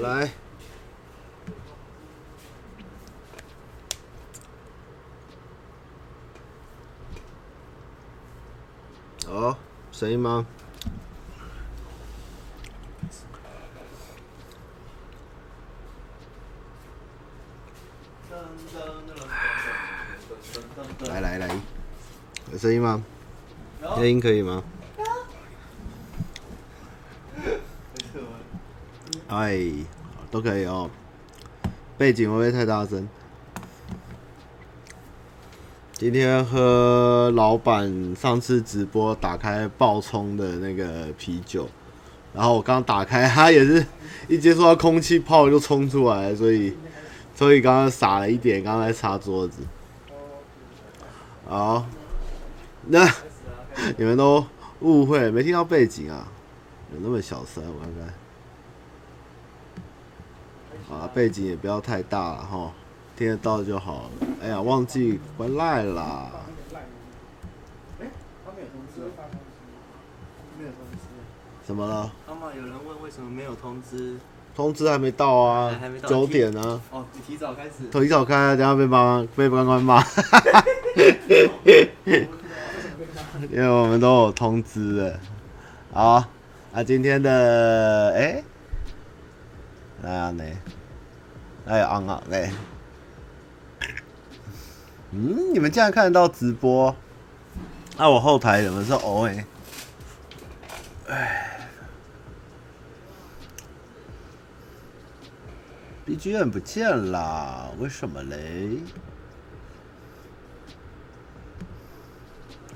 来，哦，声音吗？来来来，有声音吗？声音可以吗？哎，都可以哦。背景会不会太大声？今天喝老板上次直播打开爆冲的那个啤酒，然后我刚打开，它也是一接触到空气泡就冲出来，所以刚刚洒了一点，刚才擦桌子。好，那你们都误会，没听到背景啊？有那么小声，我看看。啊，背景也不要太大了齁，听得到就好了。哎呀，忘记关赖啦。怎么了？阿妈，有人问为什么没有通知？通知还没到啊，9点啊。哦，你提早开始。提早开啊，等一下被关关骂。因为我们都有通知了。好，那今天的来呢，来昂昂嘞！嗯，你们竟然看得到直播？那、我后台有的是偶尔，哎 ，BGM 不见啦，为什么嘞？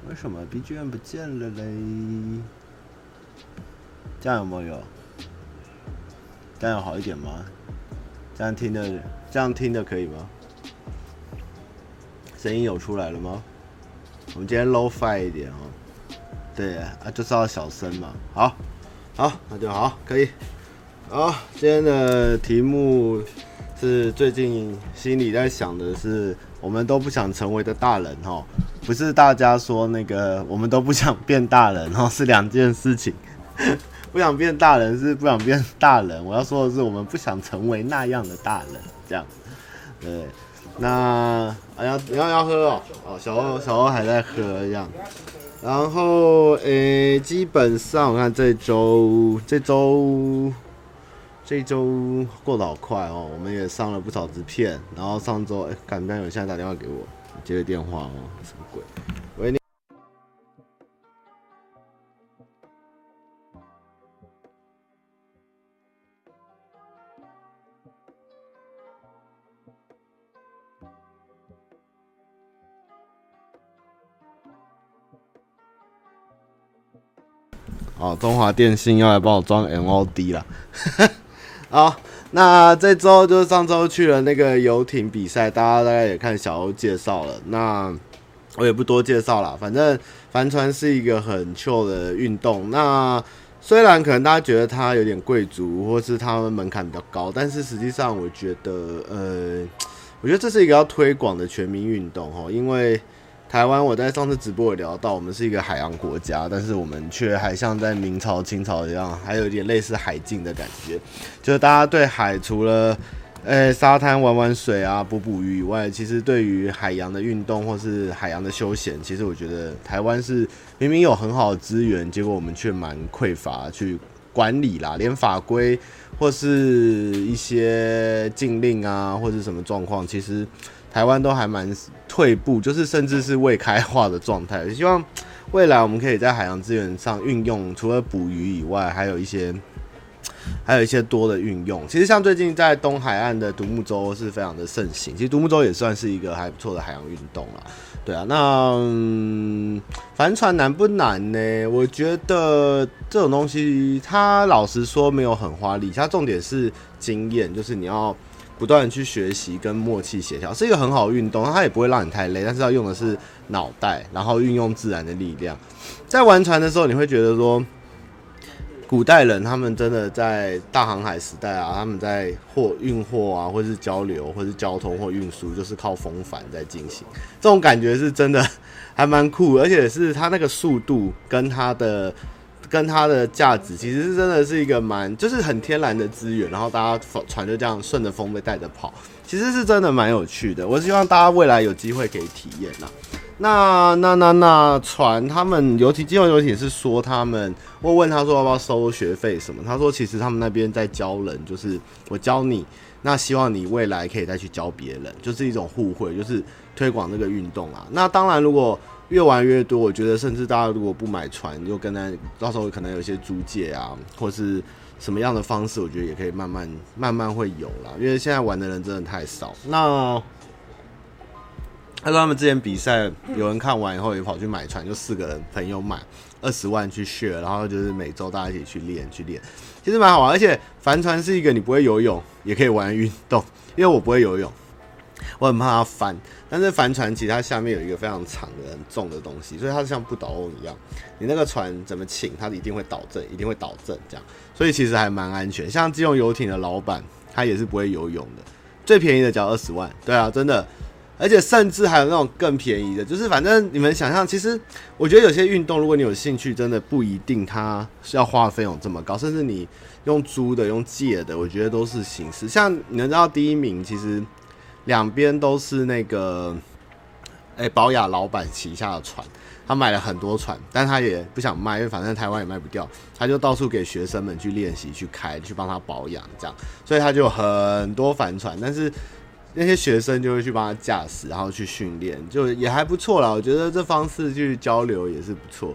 为什么 BGM 不见了嘞？这样有没有？这样有好一点吗？这样听的可以吗？声音有出来了吗？我们今天 low-fi 一点哦。对啊，就是要小声嘛。好，好，那就好，可以。好，今天的题目是最近心里在想的是，我们都不想成为的大人哦。不是大家说那个我们都不想变大人哦，是两件事情。不想变大人是不想变大人，我要说的是我们不想成为那样的大人，这样。对，那要喝哦，哦，小欧还在喝这样。然后基本上我看这周过得好快哦，我们也上了不少支片，然后上周感觉有人现在打电话给我，接了电话哦，什么鬼？喂你。哦，中华电信要来帮我装 MOD 啦。好，那这周就是上周去了那个游艇比赛，大家也看小欧介绍了，那我也不多介绍啦。反正帆船是一个很 chill 的运动，那虽然可能大家觉得它有点贵族，或是它们门槛比较高，但是实际上我觉得，我觉得这是一个要推广的全民运动哦，因为。台湾，我在上次直播也聊到，我们是一个海洋国家，但是我们却还像在明朝、清朝一样，还有一点类似海禁的感觉。就是大家对海除了沙滩玩玩水啊、捕鱼以外，其实对于海洋的运动或是海洋的休闲，其实我觉得台湾是明明有很好的资源，结果我们却蛮匮乏去管理啦，连法规或是一些禁令啊，或是什么状况，其实。台湾都还蛮退步，就是甚至是未开化的状态。希望未来我们可以在海洋资源上运用，除了捕鱼以外，还有一些多的运用。其实像最近在东海岸的独木舟是非常的盛行，其实独木舟也算是一个还不错的海洋运动啦。对啊，那帆船难不难呢？我觉得这种东西，它老实说没有很花力，它重点是经验，就是你要。不断去学习跟默契协调是一个很好的运动，它也不会让你太累，但是要用的是脑袋，然后运用自然的力量。在玩船的时候，你会觉得说，古代人他们真的在大航海时代啊，他们在运货啊，或是交流，或是交通或运输，就是靠风帆在进行。这种感觉是真的还蛮酷，而且是它那个速度跟它的跟它的价值其实真的是一个蛮就是很天然的资源，然后大家船就这样顺着风被带着跑，其实是真的蛮有趣的，我希望大家未来有机会可以体验啦。那船他们游艇，金融游艇是说他们，我问他说要不要收学费什么，他说其实他们那边在教人，就是我教你，那希望你未来可以再去教别人，就是一种互惠，就是推广这个运动啊。那当然如果越玩越多，我觉得甚至大家如果不买船，就跟他到时候可能有一些租借啊，或是什么样的方式，我觉得也可以慢慢会有啦，因为现在玩的人真的太少。那他说他们之前比赛，有人看完以后也跑去买船，就4个人朋友买20万去share，然后就是每周大家一起去练，其实蛮好玩。而且帆船是一个你不会游泳也可以玩运动，因为我不会游泳，我很怕它翻，但是帆船其实它下面有一个非常长的很重的东西，所以它像不倒翁一样，你那个船怎么请它一定会倒正这样，所以其实还蛮安全。像基隆游艇的老板他也是不会游泳的，最便宜的只要20万，对啊，真的。而且甚至还有那种更便宜的，就是反正你们想象，其实我觉得有些运动如果你有兴趣，真的不一定它是要花费用这么高，甚至你用租的用借的，我觉得都是形式。像你能知道第一名其实两边都是那个宝雅老板旗下的船，他买了很多船，但他也不想卖，因为反正台湾也卖不掉，他就到处给学生们去练习去开去帮他保养这样，所以他就有很多帆船，但是那些学生就会去帮他驾驶，然后去训练，就也还不错啦。我觉得这方式去交流也是不错，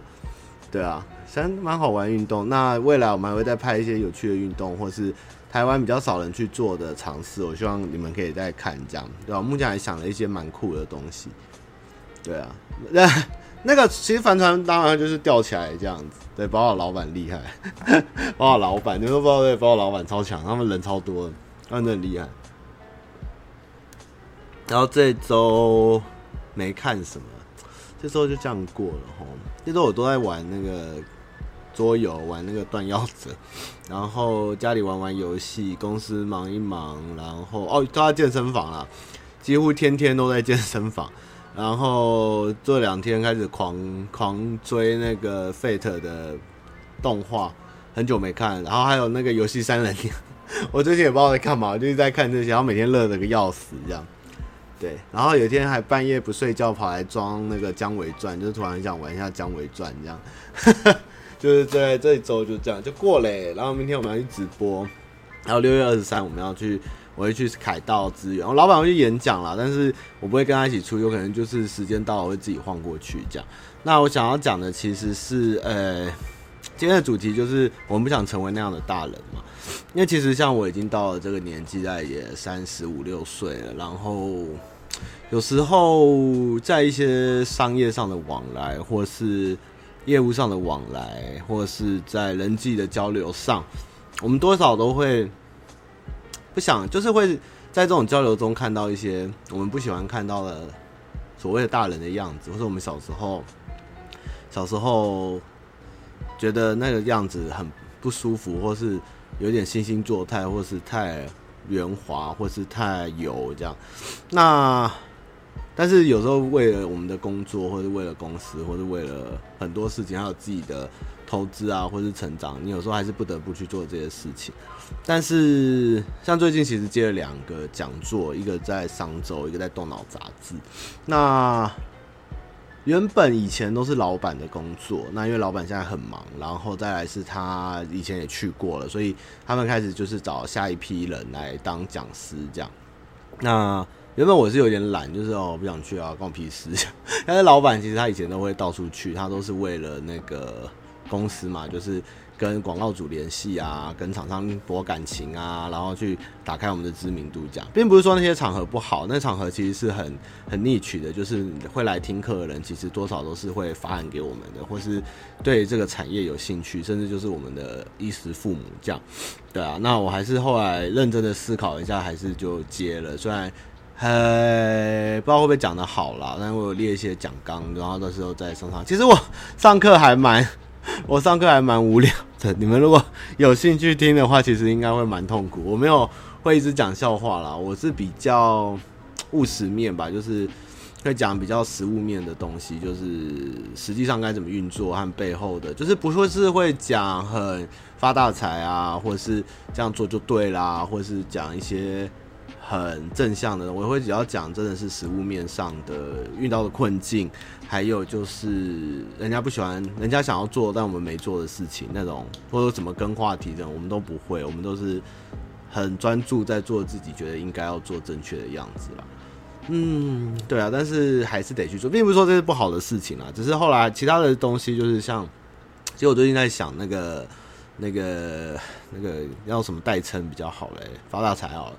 对啊，其实蛮好玩运动。那未来我们还会再拍一些有趣的运动，或是台湾比较少人去做的尝试，我希望你们可以再看这样，对啊，目前还想了一些蛮酷的东西，对啊。那个其实帆船当然就是吊起来这样子，对，包括老板厉害，包括老板你们都不知道，对，包括老板超强，他们人超多的，他们真的很厉害。然后这周没看什么，这周就这样过了吼。这周我都在玩那个桌游，玩那个断腰者，然后家里玩玩游戏，公司忙一忙，然后都在健身房啦，几乎天天都在健身房。然后这2天开始狂追那个 Fate 的动画，很久没看。然后还有那个游戏三人娘，我最近也不知道在干嘛，就是在看这些，然后每天乐得个要死这样。对，然后有一天还半夜不睡觉跑来装那个姜维传，就突然想玩一下姜维传这样，就是在这一周就这样就过了。然后明天我们要去直播，然后6月23我们要去，我会去凯道资源，我老板会去演讲啦，但是我不会跟他一起出，有可能就是时间到了会自己晃过去这样。那我想要讲的其实是今天的主题就是我们不想成为那样的大人嘛，因为其实像我已经到了这个年纪，大概也35、36岁了，然后有时候在一些商业上的往来，或是业务上的往来，或是在人际的交流上，我们多少都会不想，就是会在这种交流中看到一些我们不喜欢看到的所谓的大人的样子，或是我们小时候觉得那个样子很不舒服，或是有点惺惺作态，或是太圆滑，或是太油这样。那但是有时候为了我们的工作，或是为了公司，或是为了很多事情，还有自己的投资啊，或是成长，你有时候还是不得不去做这些事情。但是像最近其实接了2个讲座，一个在商周，一个在动脑杂志。那原本以前都是老板的工作，那因为老板现在很忙，然后再来是他以前也去过了，所以他们开始就是找下一批人来当讲师这样。那原本我是有点懒，就是不想去啊，关我屁事。但是老板其实他以前都会到处去，他都是为了那个公司嘛，就是跟广告主联系啊，跟厂商博感情啊，然后去打开我们的知名度这样。并不是说那些场合不好，那场合其实是很 niche 的，就是会来听课的人其实多少都是会发函给我们的，或是对这个产业有兴趣，甚至就是我们的衣食父母这样。对啊，那我还是后来认真的思考一下，还是就接了。虽然不知道会不会讲得好啦，但我有列一些讲纲，然后到时候再上。其实我上课还蛮无聊的，你们如果有兴趣听的话，其实应该会蛮痛苦。我没有会一直讲笑话啦，我是比较务实面吧，就是会讲比较实物面的东西，就是实际上该怎么运作和背后的，就是不说是会讲很发大财啊，或者是这样做就对啦，或者是讲一些很正向的，我会比较讲真的是实物面上的遇到的困境，还有就是人家不喜欢，人家想要做但我们没做的事情那种，或者怎么跟话题这种，我们都不会，我们都是很专注在做自己觉得应该要做正确的样子啦。嗯，对啊，但是还是得去做，并不是说这是不好的事情啦，只是后来其他的东西就是像，其实我最近在想那个要什么代称比较好嘞？发大财好了，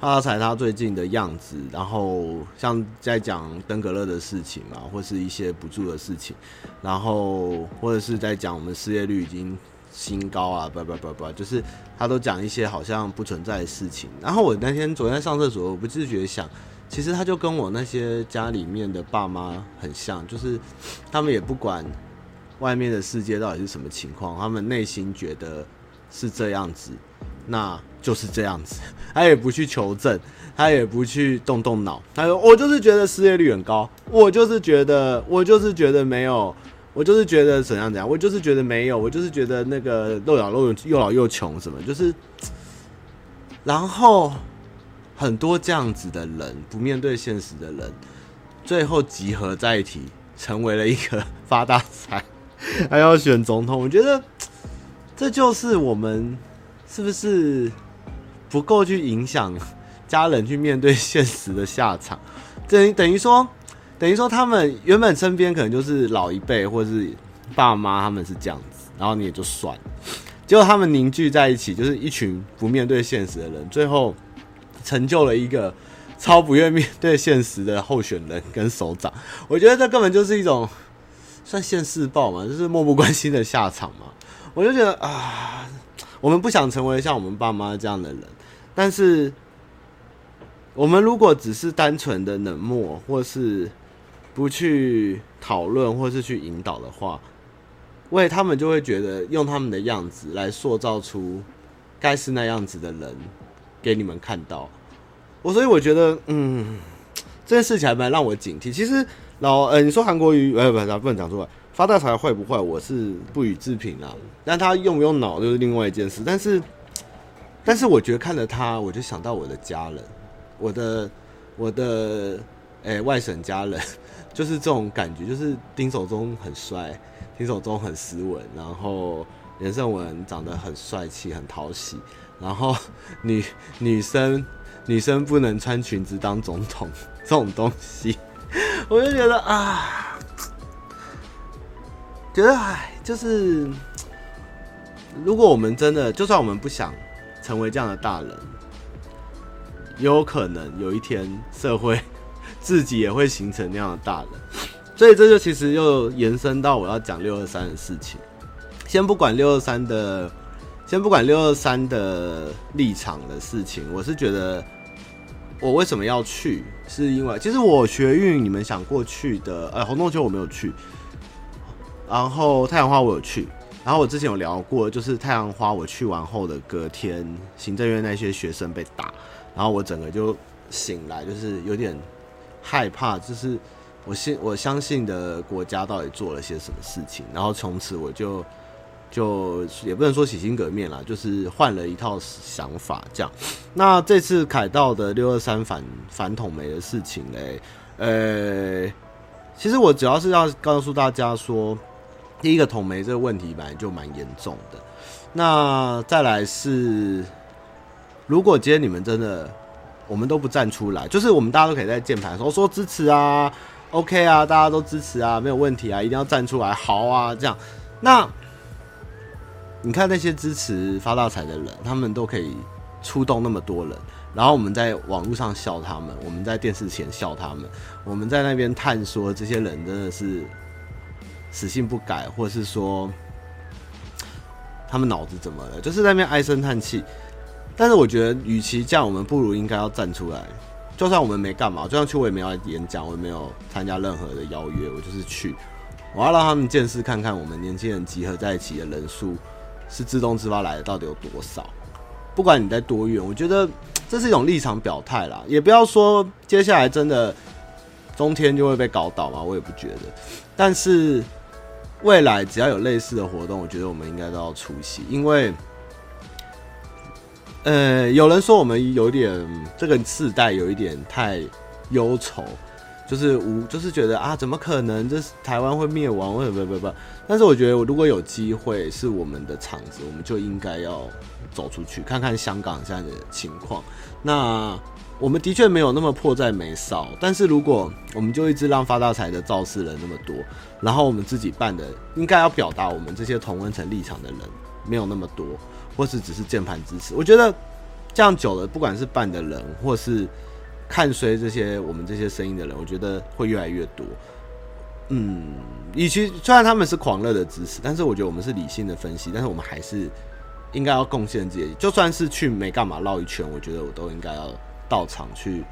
发大财他最近的样子，然后像在讲登革热的事情嘛，或是一些补助的事情，然后或者是在讲我们失业率已经新高啊，不，就是他都讲一些好像不存在的事情。然后我那天昨天上厕所，我不自觉想。其实他就跟我那些家里面的爸妈很像，就是他们也不管外面的世界到底是什么情况，他们内心觉得是这样子，那就是这样子，他也不去求证，他也不去动脑，他说我就是觉得失业率很高，我就是觉得没有，我就是觉得怎样，我就是觉得没有，我就是觉得那个又老又穷什么，就是然后。很多这样子的人，不面对现实的人，最后集合在一起，成为了一个发大财，还要选总统。我觉得这就是我们是不是不够去影响家人去面对现实的下场。等于说，他们原本身边可能就是老一辈或是爸妈，他们是这样子，然后你也就算了。结果他们凝聚在一起，就是一群不面对现实的人，最后。成就了一个超不愿面对现实的候选人跟首长，我觉得这根本就是一种算现世报嘛，就是漠不关心的下场嘛。我就觉得啊，我们不想成为像我们爸妈这样的人，但是我们如果只是单纯的冷漠，或是不去讨论，或是去引导的话，为他们就会觉得用他们的样子来塑造出该是那样子的人。给你们看到，所以我觉得，这件事情还蛮让我警惕。其实你说韩国瑜，不能讲出来，发大财坏不坏，我是不予置评啦。但他用不用脑就是另外一件事。但是我觉得看了他，我就想到我的家人，我的外省家人，就是这种感觉，就是丁守中很帅，丁守中很斯文，然后连胜文长得很帅气，很讨喜。然后女生不能穿裙子当总统这种东西，我就觉得啊，就是如果我们真的，就算我们不想成为这样的大人，也有可能有一天社会自己也会形成那样的大人，所以这就其实又延伸到我要讲623的事情。先不管623的立场的事情，我是觉得我为什么要去，是因为其实我学运你们想过去的，红洞秋我没有去，然后太阳花我有去，然后我之前有聊过，就是太阳花我去完后的隔天，行政院那些学生被打，然后我整个就醒来，就是有点害怕，就是我相信的国家到底做了些什么事情，然后从此我就也不能说洗心革面啦，就是换了一套想法这样。那这次凯道的623反统媒的事情嘞，其实我主要是要告诉大家说，第一个统媒这个问题本来就蛮严重的。那再来是，如果今天你们真的我们都不站出来，就是我们大家都可以在键盘说支持啊 ，OK 啊，大家都支持啊，没有问题啊，一定要站出来，好啊这样。那你看那些支持发大财的人，他们都可以出动那么多人，然后我们在网络上笑他们，我们在电视前笑他们，我们在那边探说这些人真的是死性不改，或是说他们脑子怎么了，就是在那边唉声叹气。但是我觉得与其这样，我们不如应该要站出来，就算我们没干嘛，就算去我也没有演讲，我也没有参加任何的邀约，我就是去，我要让他们见识看看我们年轻人集合在一起的人数是自动自发来的到底有多少？不管你在多远，我觉得这是一种立场表态啦。也不要说接下来真的中天就会被搞倒嘛，我也不觉得。但是未来只要有类似的活动，我觉得我们应该都要出席，因为有人说我们有点这个世代有一点太忧愁，就是觉得啊，怎么可能？这台湾会灭亡？为什么？不。但是我觉得，如果有机会是我们的场子，我们就应该要走出去，看看香港现在的情况。那我们的确没有那么迫在眉梢，但是如果我们就一直让发大财的肇事人那么多，然后我们自己办的，应该要表达我们这些同温层立场的人没有那么多，或是只是键盘支持。我觉得这样久了，不管是办的人，或是看随这些我们这些声音的人，我觉得会越来越多。嗯，以及虽然他们是狂热的支持，但是我觉得我们是理性的分析，但是我们还是应该要贡献自己。就算是去没干嘛绕一圈，我觉得我都应该要到场去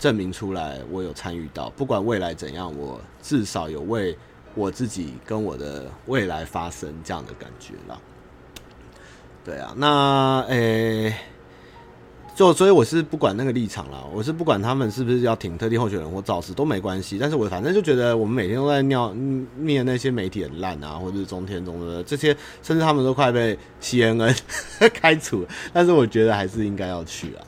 证明出来，我有参与到。不管未来怎样，我至少有为我自己跟我的未来发声这样的感觉啦。对啊，那就所以我是不管那个立场啦，我是不管他们是不是要挺特定候选人或造势都没关系，但是我反正就觉得我们每天都在念那些媒体很烂啊，或者是中天中的这些，甚至他们都快被 CNN 开除了，但是我觉得还是应该要去啊。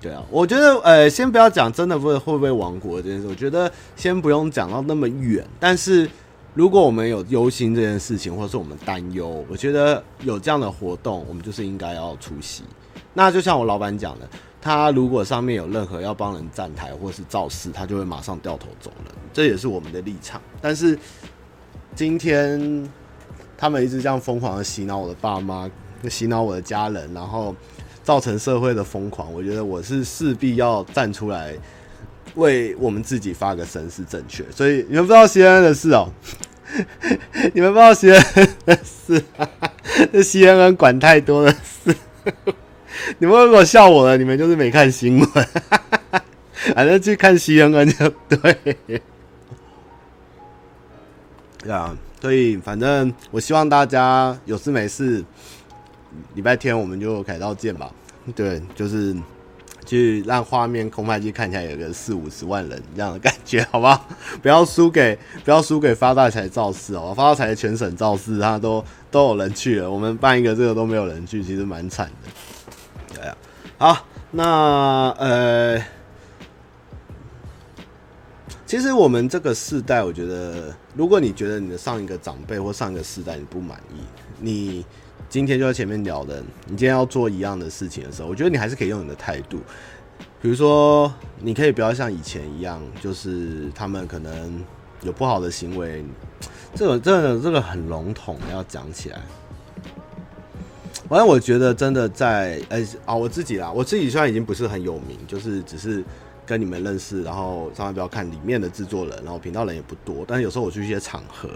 对啊，我觉得先不要讲真的会不会亡国这件事，我觉得先不用讲到那么远，但是如果我们有忧心这件事情，或是我们担忧，我觉得有这样的活动，我们就是应该要出席。那就像我老板讲的，他如果上面有任何要帮人站台或是造势，他就会马上掉头走人，这也是我们的立场。但是今天他们一直这样疯狂的洗脑我的爸妈，洗脑我的家人，然后造成社会的疯狂，我觉得我是势必要站出来为我们自己发个声是正确。所以你们不知道CNN的事哦，你们不知道CNN的事，这CNN管太多的事。你们如果笑我了，你们就是没看新闻，反正去看 CNN 就对。对啊，所以反正我希望大家有事没事，礼拜天我们就凯道见吧。对，就是去让画面空拍机看起来有个40-50万人这样的感觉，好不好？不要输给发大财造势哦，发大财全省造势，他都有人去了，我们办一个这个都没有人去，其实蛮惨的。好，那其实我们这个世代，我觉得如果你觉得你的上一个长辈或上一个世代你不满意，你今天就在前面聊的，你今天要做一样的事情的时候，我觉得你还是可以用你的态度，比如说你可以不要像以前一样，就是他们可能有不好的行为，这个很笼统要讲起来。反正我觉得真的在我自己虽然已经不是很有名，就是只是跟你们认识，然后上班不要看里面的制作人，然后频道人也不多，但是有时候我去一些场合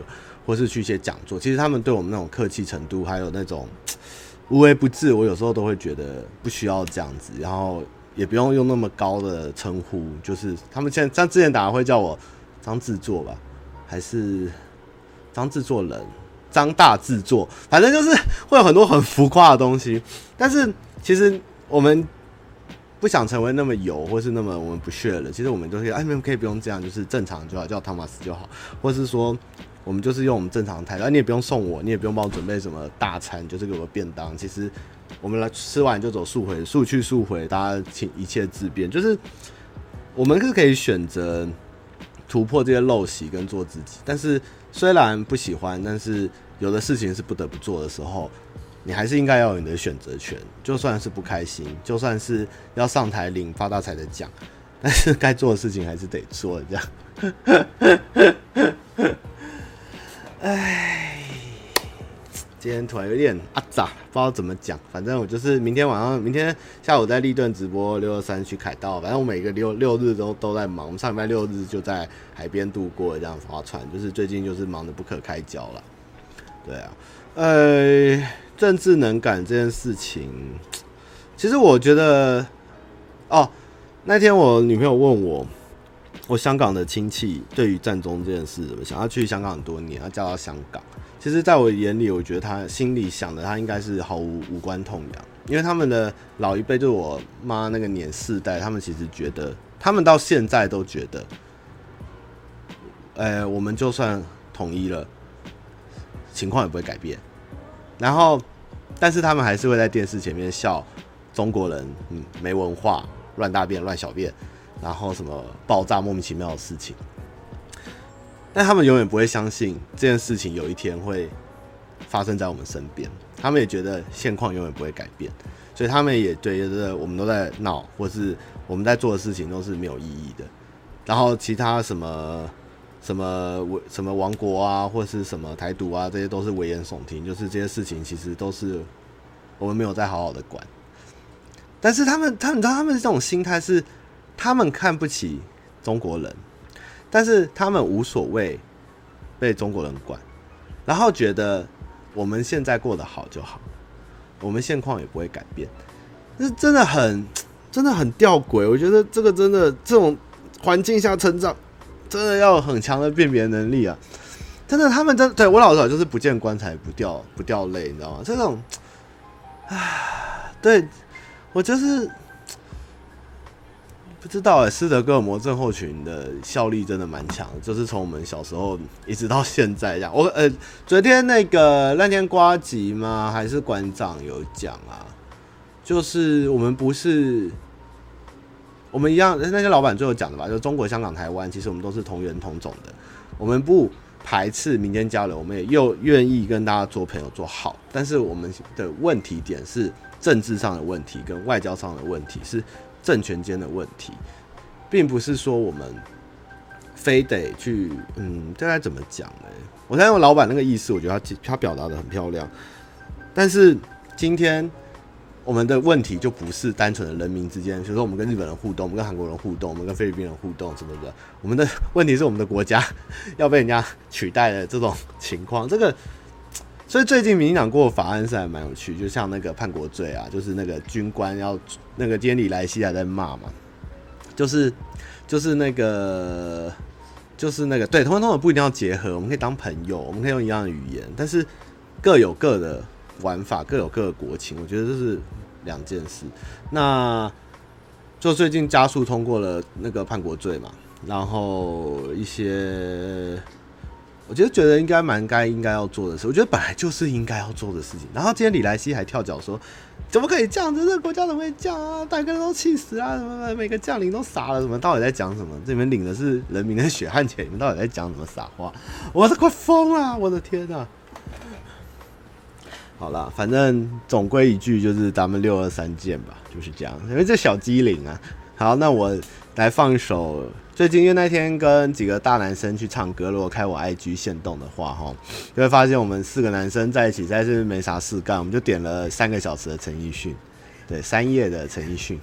或是去一些讲座，其实他们对我们那种客气程度还有那种无微不至，我有时候都会觉得不需要这样子，然后也不用用那么高的称呼，就是他们现在像之前大家会叫我张制作吧，还是张制作人，张大制作，反正就是会有很多很浮夸的东西，但是其实我们不想成为那么油，或是那么我们不屑了。其实我们都是你们可以不用这样，就是正常就好，叫汤马斯就好，或是说我们就是用我们正常的态度，你也不用送我，你也不用帮我准备什么大餐，就是给我便当。其实我们来吃完就走，速去速回，大家请一切自便。就是我们是可以选择突破这些陋习跟做自己，但是虽然不喜欢，但是有的事情是不得不做的时候，你还是应该要有你的选择权。就算是不开心，就算是要上台领发大财的奖，但是该做的事情还是得做，这样。哎，今天突然有点杂，不知道怎么讲。反正我就是明天下午在立顿直播623去凯道。反正我每个六日都在忙。我们上礼拜6日就在海边度过，这样划船。就是最近就是忙得不可开交了。对啊，政治能感这件事情，其实我觉得，那天我女朋友问我。我香港的亲戚对于战中这件事怎么想？他去香港很多年，他嫁到香港。其实，在我眼里，我觉得他心里想的，他应该是毫无无关痛痒。因为他们的老一辈，就是我妈那个年世代，他们其实觉得，他们到现在都觉得，我们就算统一了，情况也不会改变。然后，但是他们还是会在电视前面笑中国人，没文化，乱大便、乱小便，然后什么爆炸莫名其妙的事情。但他们永远不会相信这件事情有一天会发生在我们身边，他们也觉得现况永远不会改变，所以他们也觉得我们都在闹，或是我们在做的事情都是没有意义的。然后其他什么亡国啊，或是什么台独啊，这些都是危言耸听，就是这些事情其实都是我们没有在好好的管。但是他们你知道他们这种心态是，他们看不起中国人，但是他们无所谓被中国人管，然后觉得我们现在过得好就好，我们现况也不会改变。这真的很吊诡，我觉得这个真的这种环境下成长，真的要有很强的辨别能力啊！真的，他们真的对我老实讲就是不见棺材不掉泪，你知道吗？这种，对我就是不知道斯德哥尔摩症候群的效力真的蛮强，就是从我们小时候一直到现在这样。我昨天那个烂天呱吉吗？还是馆长有讲啊？就是我们不是。我们一样，那些老板最后讲的吧，就中国、香港、台湾，其实我们都是同源同种的。我们不排斥民间交流，我们也又愿意跟大家做朋友做好。但是我们的问题点是政治上的问题，跟外交上的问题，是政权间的问题，并不是说我们非得去这该怎么讲呢？我相信我老板那个意思，我觉得他表达的很漂亮。但是今天。我们的问题就不是单纯的人民之间，比如说我们跟日本人互动，我们跟韩国人互动，我们跟菲律宾人互动什么的。我们的问题是我们的国家要被人家取代的这种情况。这个，所以最近民进党过的法案是还蛮有趣，就像那个叛国罪啊，就是那个军官要那个今天李来希还在骂嘛，就是那个对，通常不一定要结合，我们可以当朋友，我们可以用一样的语言，但是各有各的。玩法各有各的国情，我觉得这是两件事。那就最近加速通过了那个叛国罪嘛，然后一些我觉得应该应该要做的事，我觉得本来就是应该要做的事情。然后今天李来希还跳脚说，怎么可以这样子？这个国家怎么会这样啊？大家都气死啊！什么每个将领都傻了？什么到底在讲什么？这里面领的是人民的血汗钱，你们到底在讲什么傻话？我是快疯了！我的天哪！好啦，反正总归一句就是咱们623见吧，就是这样。因为这小机灵啊。好，那我来放一首，最近因为那天跟几个大男生去唱歌，如果开我 IG 限动的话齁，就会发现我们四个男生在一起实在是没啥事干，我们就点了3个小时的陈奕迅，对，3夜的陈奕迅。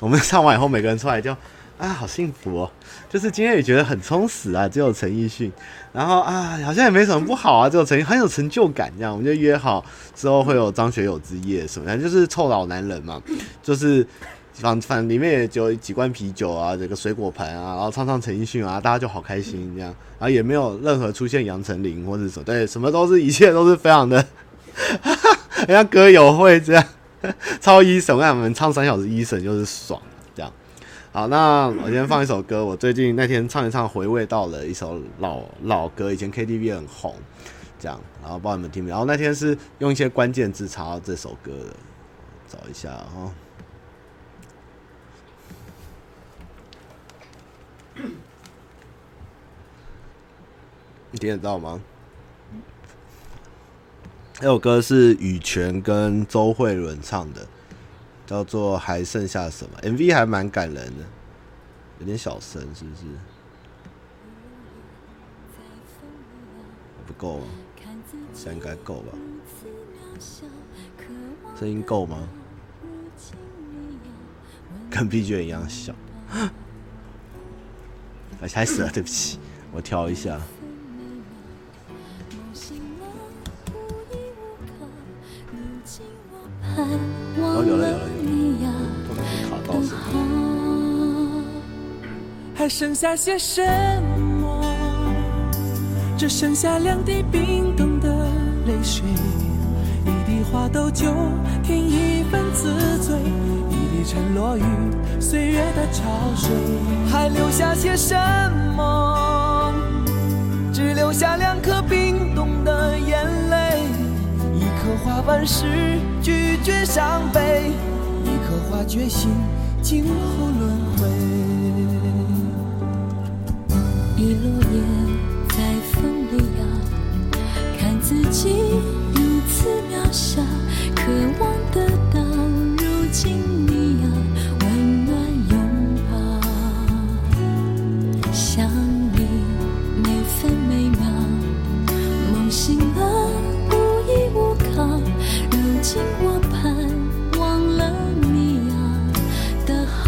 我们唱完以后每个人出来就啊，好幸福哦！就是今天也觉得很充实啊，只有陈奕迅，然后啊，好像也没什么不好啊，只有陈奕迅很有成就感这样。我们就约好之后会有张学友之夜什么的，就是臭老男人嘛，就是反正里面也只有几罐啤酒啊，这个水果盘啊，然后唱陈奕迅啊，大家就好开心这样，然后也没有任何出现杨丞琳或者什么，对，什么都是一切都是非常的，很像歌友会这样，超医生，我们唱3小时医生就是爽。好，那我今天放一首歌，我最近那天唱一唱，回味到了一首老歌，以前 KTV 很红，这样，然后帮你们听。然后那天是用一些关键字查到这首歌的，找一下哦。你听得到吗？这首歌是羽泉跟周慧伦唱的。叫做还剩下什么 MV 还蛮感人的，有点小声是不是？不够吗？现在应该够吧？声音够吗？跟 BJ 一样小，开始了，对不起，我调一下。哦，有了，卡到是。还剩下些什么？只剩下2滴冰冻的泪水，1滴花豆酒，添1份自醉，1滴沉落于岁月的潮水。还留下些什么？只留下2颗冰冻的眼泪，1颗化万事拒绝伤悲，1颗化决心今后轮回。一路也在风里摇，看自己如此渺小，渴望得到如今你要温暖拥抱，想你每分每秒，梦醒了无依无靠，如今我盼忘了你要的好。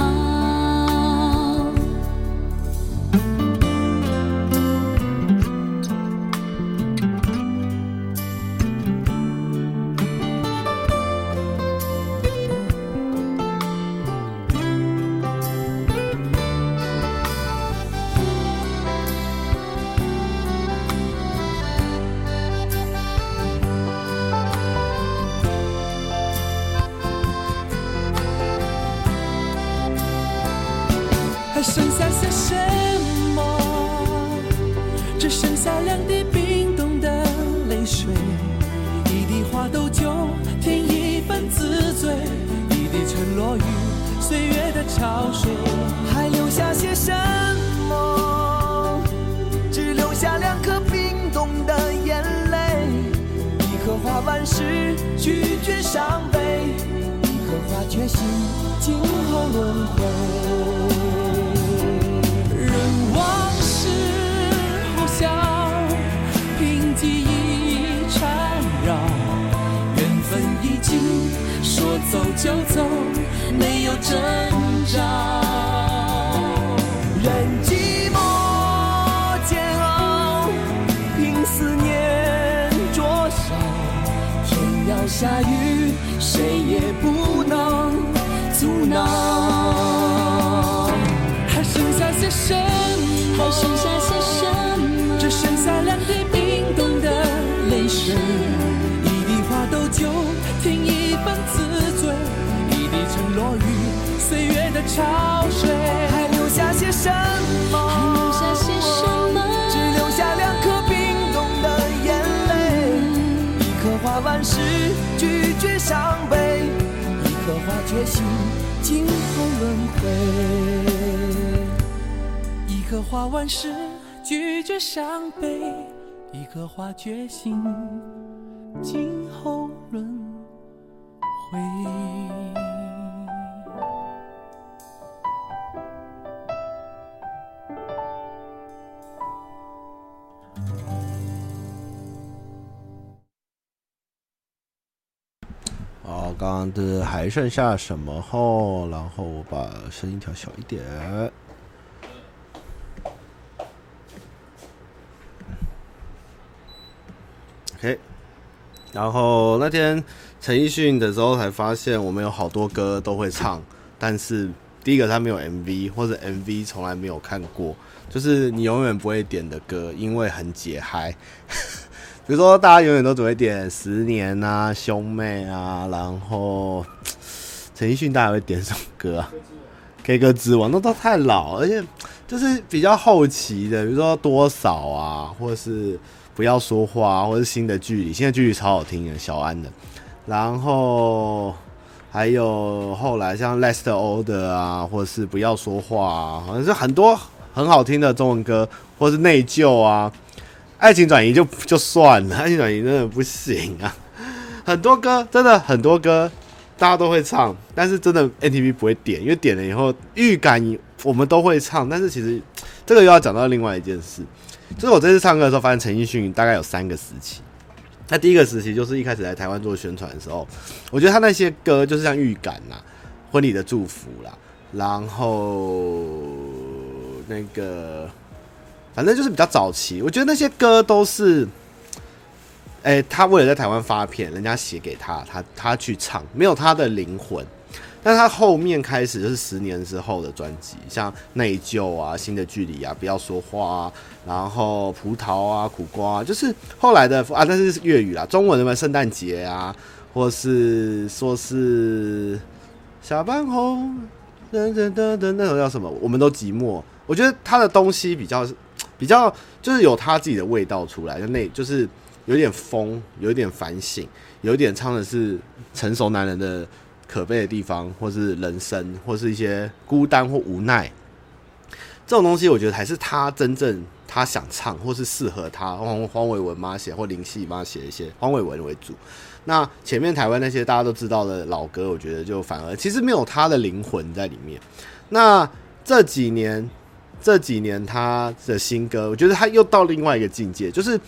还剩下些什么？只剩下2滴冰冻的泪水，1滴花都就添1份自醉，1滴沉落于岁月的潮水。还留下些什么？只留下2颗冰冻的眼泪，1颗化万事拒绝伤悲，1颗化决心今后轮回。往事呼啸，凭记忆缠绕，缘分已经说走就走，没有征兆。任寂寞煎熬，凭思念灼烧，天要下雨，谁也不能阻挠。还剩下些什么？还剩下些什么？只剩下2滴冰冻的泪水，1滴花都就添1份自醉，1滴沉落于岁月的潮水。还留下些什么？还留下些什么？只留下2颗冰冻的眼泪，1颗化万事拒绝伤悲，1颗化决心今后轮回。1颗化万事拒绝伤悲，1颗化决心今后轮回。好，刚刚的还剩下什么后，然后我把声音调小一点。OK， 然后那天陈奕迅的时候才发现我们有好多歌都会唱，但是第一个他没有 MV， 或者 MV 从来没有看过，就是你永远不会点的歌，因为很解嗨。比如说大家永远都只会点10年啊、兄妹啊，然后陈奕迅大家会点什么歌啊？ K 歌之王，那都太老，而且就是比较后期的，比如说多少啊，或者是不要说话，或是新的距离，新的距离超好听的，小安的。然后还有后来像 Last Order 啊，或者是不要说话啊，好像是很多很好听的中文歌，或是内疚啊，爱情转移就算了，爱情转移真的不行啊。很多歌真的很多歌大家都会唱，但是真的 NTV 不会点，因为点了以后预感我们都会唱，但是其实这个又要讲到另外一件事。就是我这次唱歌的时候，发现陈奕迅大概有3个时期。那第一个时期就是一开始来台湾做宣传的时候，我觉得他那些歌就是像《预感》啦、《婚礼的祝福》啦，然后那个反正就是比较早期。我觉得那些歌都是，他为了在台湾发片，人家写给他，他去唱，没有他的灵魂。但他后面开始就是10年之后的专辑，像内疚啊、新的距离啊、不要说话啊，然后葡萄啊、苦瓜啊，就是后来的啊，但是粤语啦，中文的圣诞节啊，或是说是小半红，那首叫什么？我们都寂寞。我觉得他的东西比较比较就是有他自己的味道出来，就是有点疯，有点反省，有点唱的是成熟男人的可悲的地方，或是人生，或是一些孤单或无奈，这种东西我觉得还是他真正他想唱或是适合他，黄伟文妈写或林夕妈写一些黄伟文为主。那前面台湾那些大家都知道的老歌，我觉得就反而其实没有他的灵魂在里面。那这几年他的新歌，我觉得他又到另外一个境界，就是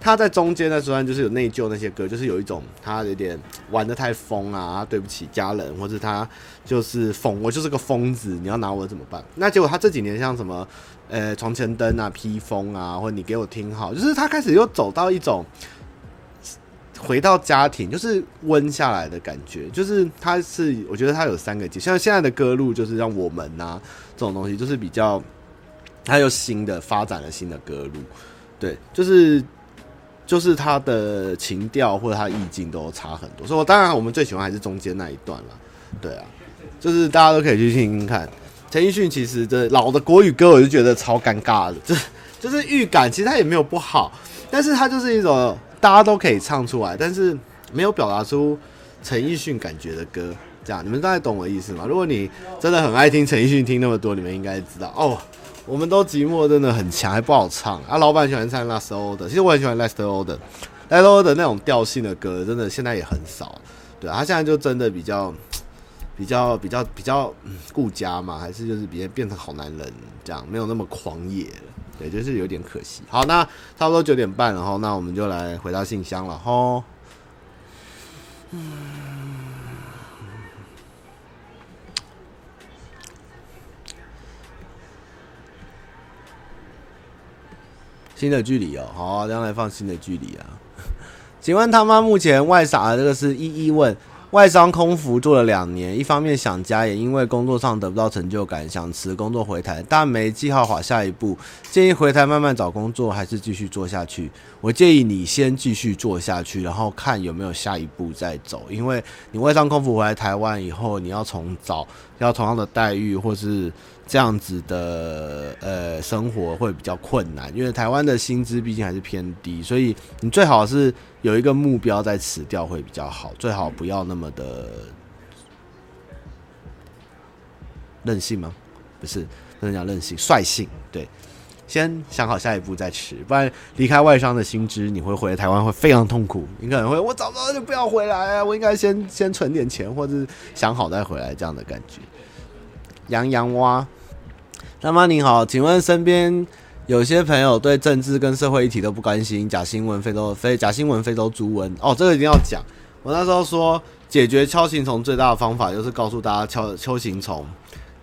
他在中间的时候就是有内疚那些歌，就是有一种他有点玩得太疯啊，对不起家人，或是他就是疯，我就是个疯子，你要拿我怎么办？那结果他这几年像什么床前灯啊、披风啊，或者你给我听好，就是他开始又走到一种回到家庭，就是温下来的感觉，就是他是我觉得他有三个阶，像现在的歌路就是像我们啊这种东西，就是比较他又新的发展了新的歌路，对，就是他的情调或者他的意境都差很多，所以我当然我们最喜欢还是中间那一段啦，对啊，就是大家都可以去听听看。陈奕迅其实这老的国语歌我就觉得超尴尬的，就是预感其实他也没有不好，但是他就是一种大家都可以唱出来，但是没有表达出陈奕迅感觉的歌，这样你们大概懂我的意思吗？如果你真的很爱听陈奕迅，听那么多，你们应该知道哦。我们都寂寞真的很强，还不好唱啊！老板喜欢唱 Last Order， 其实我很喜欢 Last Order，Last Order 那种调性的歌，真的现在也很少。对、啊，他现在就真的比较顾家嘛，还是就是变成好男人这样，没有那么狂野了。对，就是有点可惜。好，那差不多9:30了齁，那我们就来回到信箱了齁。新的距离哦，好，这样来放新的距离啊。请问他妈目前外商啊，这个是一一问。外商空服做了2年，一方面想家，也因为工作上得不到成就感，想辞工作回台，但没记号划下一步，建议回台慢慢找工作，还是继续做下去？我建议你先继续做下去，然后看有没有下一步再走，因为你外商空服回来台湾以后，你要重找要同样的待遇或是这样子的生活会比较困难，因为台湾的薪资毕竟还是偏低，所以你最好是有一个目标再辞掉会比较好，最好不要那么的任性吗？不是，不能讲任性，率性。对，先想好下一步再辞，不然离开外商的薪资，你会回来台湾会非常痛苦。你可能会我早早就不要回来啊，我应该先存点钱，或者是想好再回来这样的感觉。洋蛙，大妈您好，请问身边有些朋友对政治跟社会议题都不关心，假新闻非洲猪瘟哦，这个一定要讲。我那时候说，解决锹形虫最大的方法就是告诉大家，锹形虫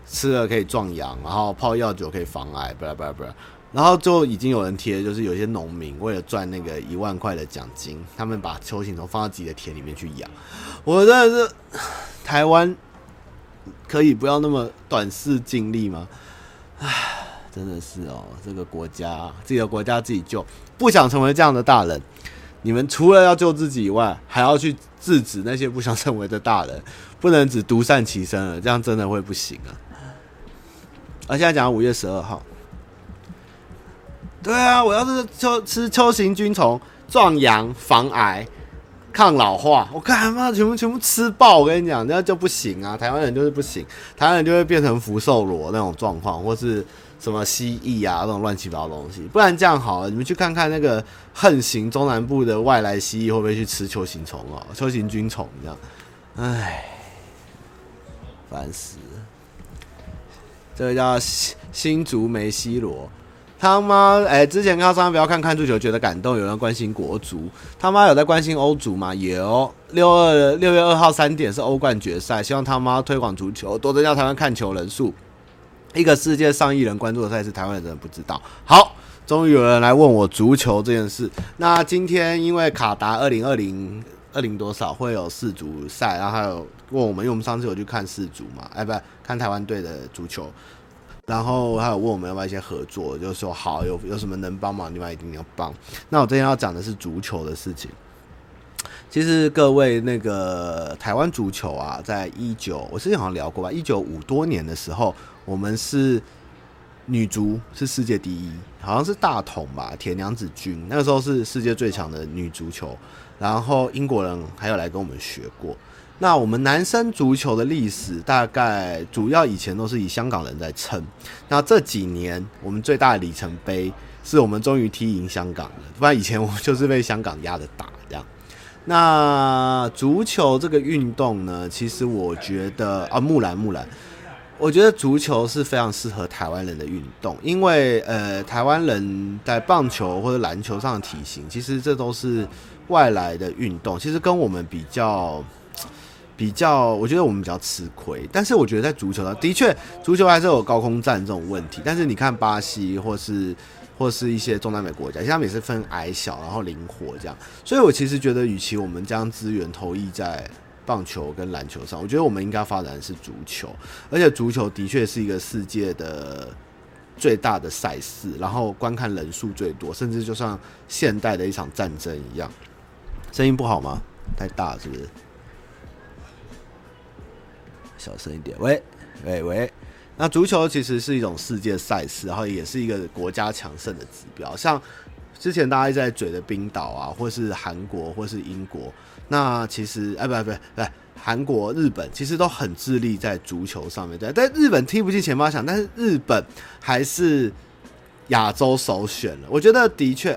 吃了可以壮阳，然后泡药酒可以防癌，巴拉巴拉巴拉。然后就已经有人贴，就是有些农民为了赚那个1万块的奖金，他们把锹形虫放到自己的田里面去养。我真的是，台湾可以不要那么短视近利吗？唉。真的是哦，这个国家，自己的国家自己救，不想成为这样的大人。你们除了要救自己以外，还要去制止那些不想成为的大人，不能只独善其身了，这样真的会不行啊！而现在讲到5月12号，对啊，我要是吃秋行菌虫，壮阳、防癌、抗老化，我干嘛全部吃爆？我跟你讲，这样就不行啊！台湾人就是不行，台湾人就会变成福寿螺那种状况，或是什么蜥蜴啊，那种乱七八糟的东西。不然这样好了，你们去看看那个横行中南部的外来蜥蜴会不会去吃球形虫哦，球形菌虫这样。唉，烦死了。这个叫新竹梅西罗，他妈之前看到上面不要看足球，觉得感动，有人关心国足，他妈有在关心欧足吗？有。6月2号3点是欧冠决赛，希望他妈推广足球，多增加台湾看球人数。一个世界上亿人关注的赛事，台湾人真的不知道。好，终于有人来问我足球这件事。那今天因为卡达2020多少会有世足赛，然后还有问我们，因为我们上次有去看世足嘛，不看台湾队的足球，然后还有问我们要不要一些合作，就说好有什么能帮忙，另外一定要帮。那我今天要讲的是足球的事情。其实各位，那个台湾足球啊，在19我之前好像聊过吧，195多年的时候，我们是女足是世界第一，好像是大统吧，铁娘子军，那个时候是世界最强的女足球，然后英国人还有来跟我们学过。那我们男生足球的历史大概主要以前都是以香港人在撑，那这几年我们最大的里程碑是我们终于踢赢香港了，不然以前我们就是被香港压着打这样。那足球这个运动呢，其实我觉得木兰，我觉得足球是非常适合台湾人的运动，因为台湾人在棒球或者篮球上的体型，其实这都是外来的运动，其实跟我们比较，我觉得我们比较吃亏，但是我觉得在足球上，的确足球还是有高空战这种问题。但是你看巴西或是一些中南美国家，其实他们也是分矮小，然后灵活这样。所以我其实觉得，与其我们将资源投入在棒球跟篮球上，我觉得我们应该发展的是足球，而且足球的确是一个世界的最大的赛事，然后观看人数最多，甚至就像现代的一场战争一样。声音不好吗？太大了是不是？小声一点，喂。那足球其实是一种世界赛事，然后也是一个国家强盛的指标。像之前大家一直在嘴的冰岛啊，或是韩国，或是英国，那其实韩国、日本其实都很致力在足球上面。对，但日本踢不进前八强，但是日本还是亚洲首选了。我觉得的确，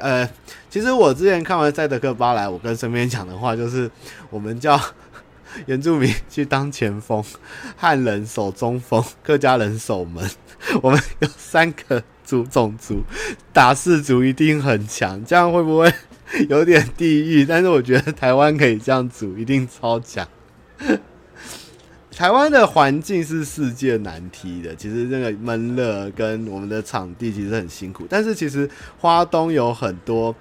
其实我之前看完《赛德克巴莱》，我跟身边讲的话就是，我们叫原住民去当前锋，汉人守中锋，客家人守门。我们有三个种族，打四族一定很强，这样会不会有点地狱？但是我觉得台湾可以这样组，一定超强。台湾的环境是世界难踢的，其实这个闷热跟我们的场地其实很辛苦，但是其实花东有很多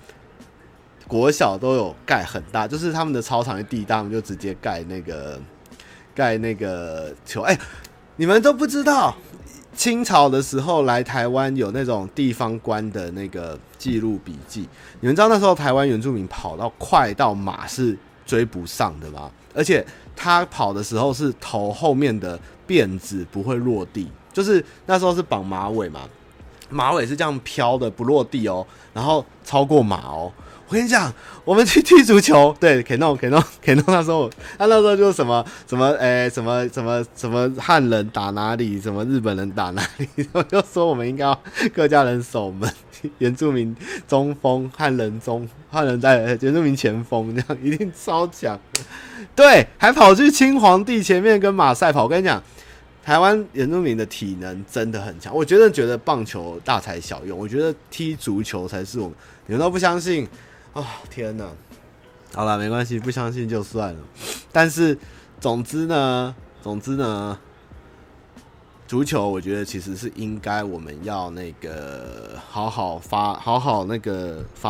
国小都有盖很大，就是他们的操场的地大，他们就直接盖那个球。你们都不知道，清朝的时候来台湾有那种地方官的那个记录笔记。你们知道那时候台湾原住民跑到快到马是追不上的吗？而且他跑的时候是头后面的辫子不会落地，就是那时候是绑马尾嘛，马尾是这样飘的不落地哦，然后超过马哦。我跟你讲，我们去踢足球，对，可以弄。那时候就是什么汉人打哪里，什么日本人打哪里，我就说我们应该要客家人守门，原住民中锋，汉人在原住民前锋，这样一定超强。对，还跑去清皇帝前面跟马赛跑。我跟你讲，台湾原住民的体能真的很强，我觉得棒球大材小用，我觉得踢足球才是我们。你们都不相信哦，天哪！好啦，没关系，不相信就算了。但是，总之呢，足球我觉得其实是应该我们要那个好好发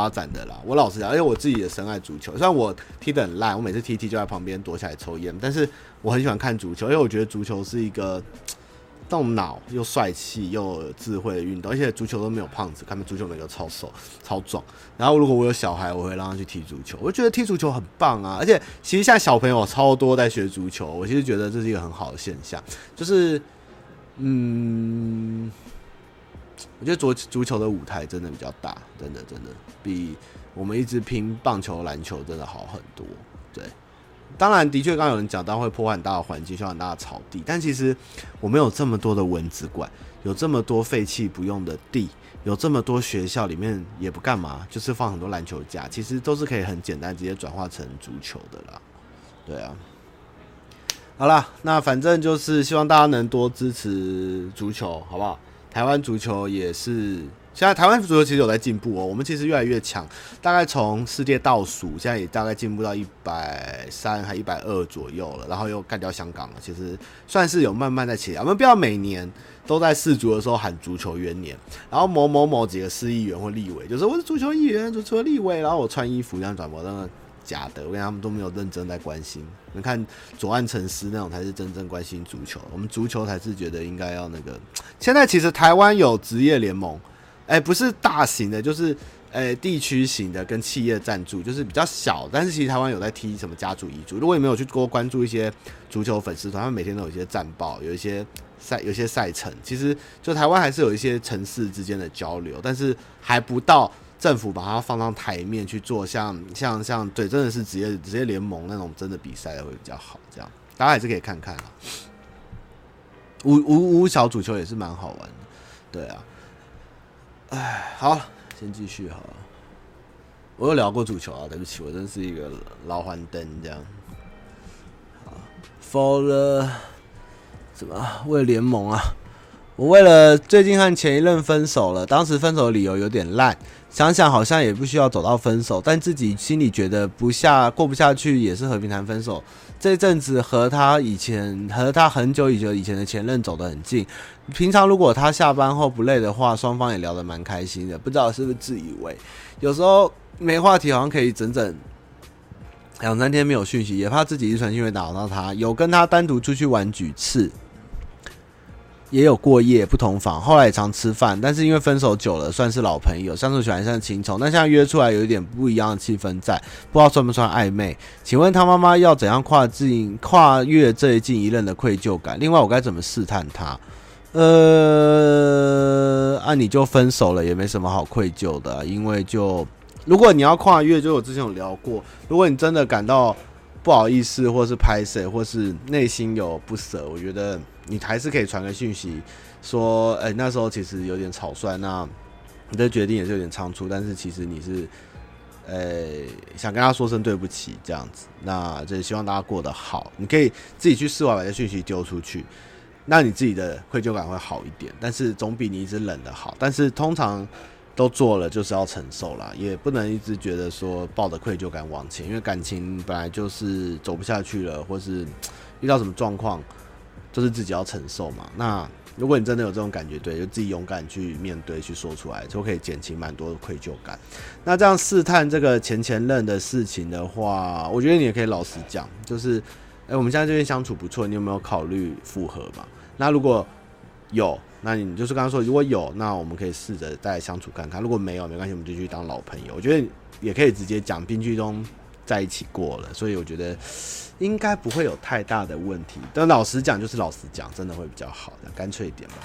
展的啦。我老实讲，因为我自己也深爱足球，虽然我踢得很烂，我每次踢就在旁边躲起来抽烟，但是我很喜欢看足球，因为我觉得足球是一个动脑又帅气又有智慧的运动，而且足球都没有胖子，他们足球每个超瘦超壮。然后如果我有小孩，我会让他去踢足球，我觉得踢足球很棒啊！而且其实现在小朋友超多在学足球，我其实觉得这是一个很好的现象，就是我觉得足球的舞台真的比较大，真的比我们一直拼棒球篮球真的好很多。对。当然的确刚有人讲到会破坏很大的环境，需要很大的草地，但其实我们有这么多的蚊子馆，有这么多废弃不用的地，有这么多学校里面也不干嘛，就是放很多篮球架，其实都是可以很简单直接转化成足球的啦。对啊，好啦，那反正就是希望大家能多支持足球好不好？台湾足球也是，现在台湾足球其实有在进步哦，我们其实越来越强，大概从世界倒数，现在也大概进步到130还120左右了，然后又干掉香港了，其实算是有慢慢在起来。我们不要每年都在世足的时候喊足球元年，然后某某某几个市议员或立委就是我是足球议员、足球立委，然后我穿衣服这样转播，真的假的，我跟他们都没有认真在关心。你看左岸城市那种才是真正关心足球，我们足球才是觉得应该要那个。现在其实台湾有职业联盟。不是大型的，就是地区型的跟企业赞助，就是比较小，但是其实台湾有在踢什么家族遗嘱，如果你没有去多关注一些足球粉丝团，他们每天都有一些战报，有一些赛程，其实就台湾还是有一些城市之间的交流，但是还不到政府把它放到台面去做像对，真的是职业联盟那种真的比赛会比较好，这样大家还是可以看看啊。无小足球也是蛮好玩的，对啊。哎，好，先继续好了。我有聊过足球啊，对不起，我真是一个老欢灯这样。好 ，for the 什么？为了联盟啊，我为了最近和前一任分手了，当时分手的理由有点烂，想想好像也不需要走到分手，但自己心里觉得过不下去，也是和平谈分手。这阵子和他很久以前的前任走得很近，平常如果他下班后不累的话，双方也聊得蛮开心的，不知道是不是自以为有时候没话题，好像可以整整2-3天没有讯息，也怕自己一传讯会打扰到他，有跟他单独出去玩几次，也有过夜不同房，后来也常吃饭，但是因为分手久了，算是老朋友，相处起来像情仇，但现在约出来有一点不一样的气氛在，不知道算不算暧昧。请问他妈妈要怎样跨越这一任的愧疚感？另外我该怎么试探他？你就分手了，也没什么好愧疚的，因为就如果你要跨越，就我之前有聊过，如果你真的感到不好意思，或是拍谁，或是内心有不舍，我觉得你还是可以传个讯息说，那时候其实有点草率，那你的决定也是有点仓促，但是其实你是，想跟他说声对不起这样子。那就希望大家过得好，你可以自己去试完把这讯息丢出去，那你自己的愧疚感会好一点，但是总比你一直冷的好。但是通常都做了就是要承受啦，也不能一直觉得说抱着愧疚感往前，因为感情本来就是走不下去了，或是遇到什么状况，就是自己要承受嘛。那如果你真的有这种感觉，对，就自己勇敢去面对，去说出来，就可以减轻蛮多的愧疚感。那这样试探这个前任的事情的话，我觉得你也可以老实讲，就是我们现在这边相处不错，你有没有考虑复合嘛？那如果有，那你就是刚刚说，如果有，那我们可以试着再相处看看。如果没有，没关系，我们就去当老朋友。我觉得也可以直接讲，并剧中在一起过了，所以我觉得应该不会有太大的问题。但老实讲，就是老实讲，真的会比较好，干脆一点吧。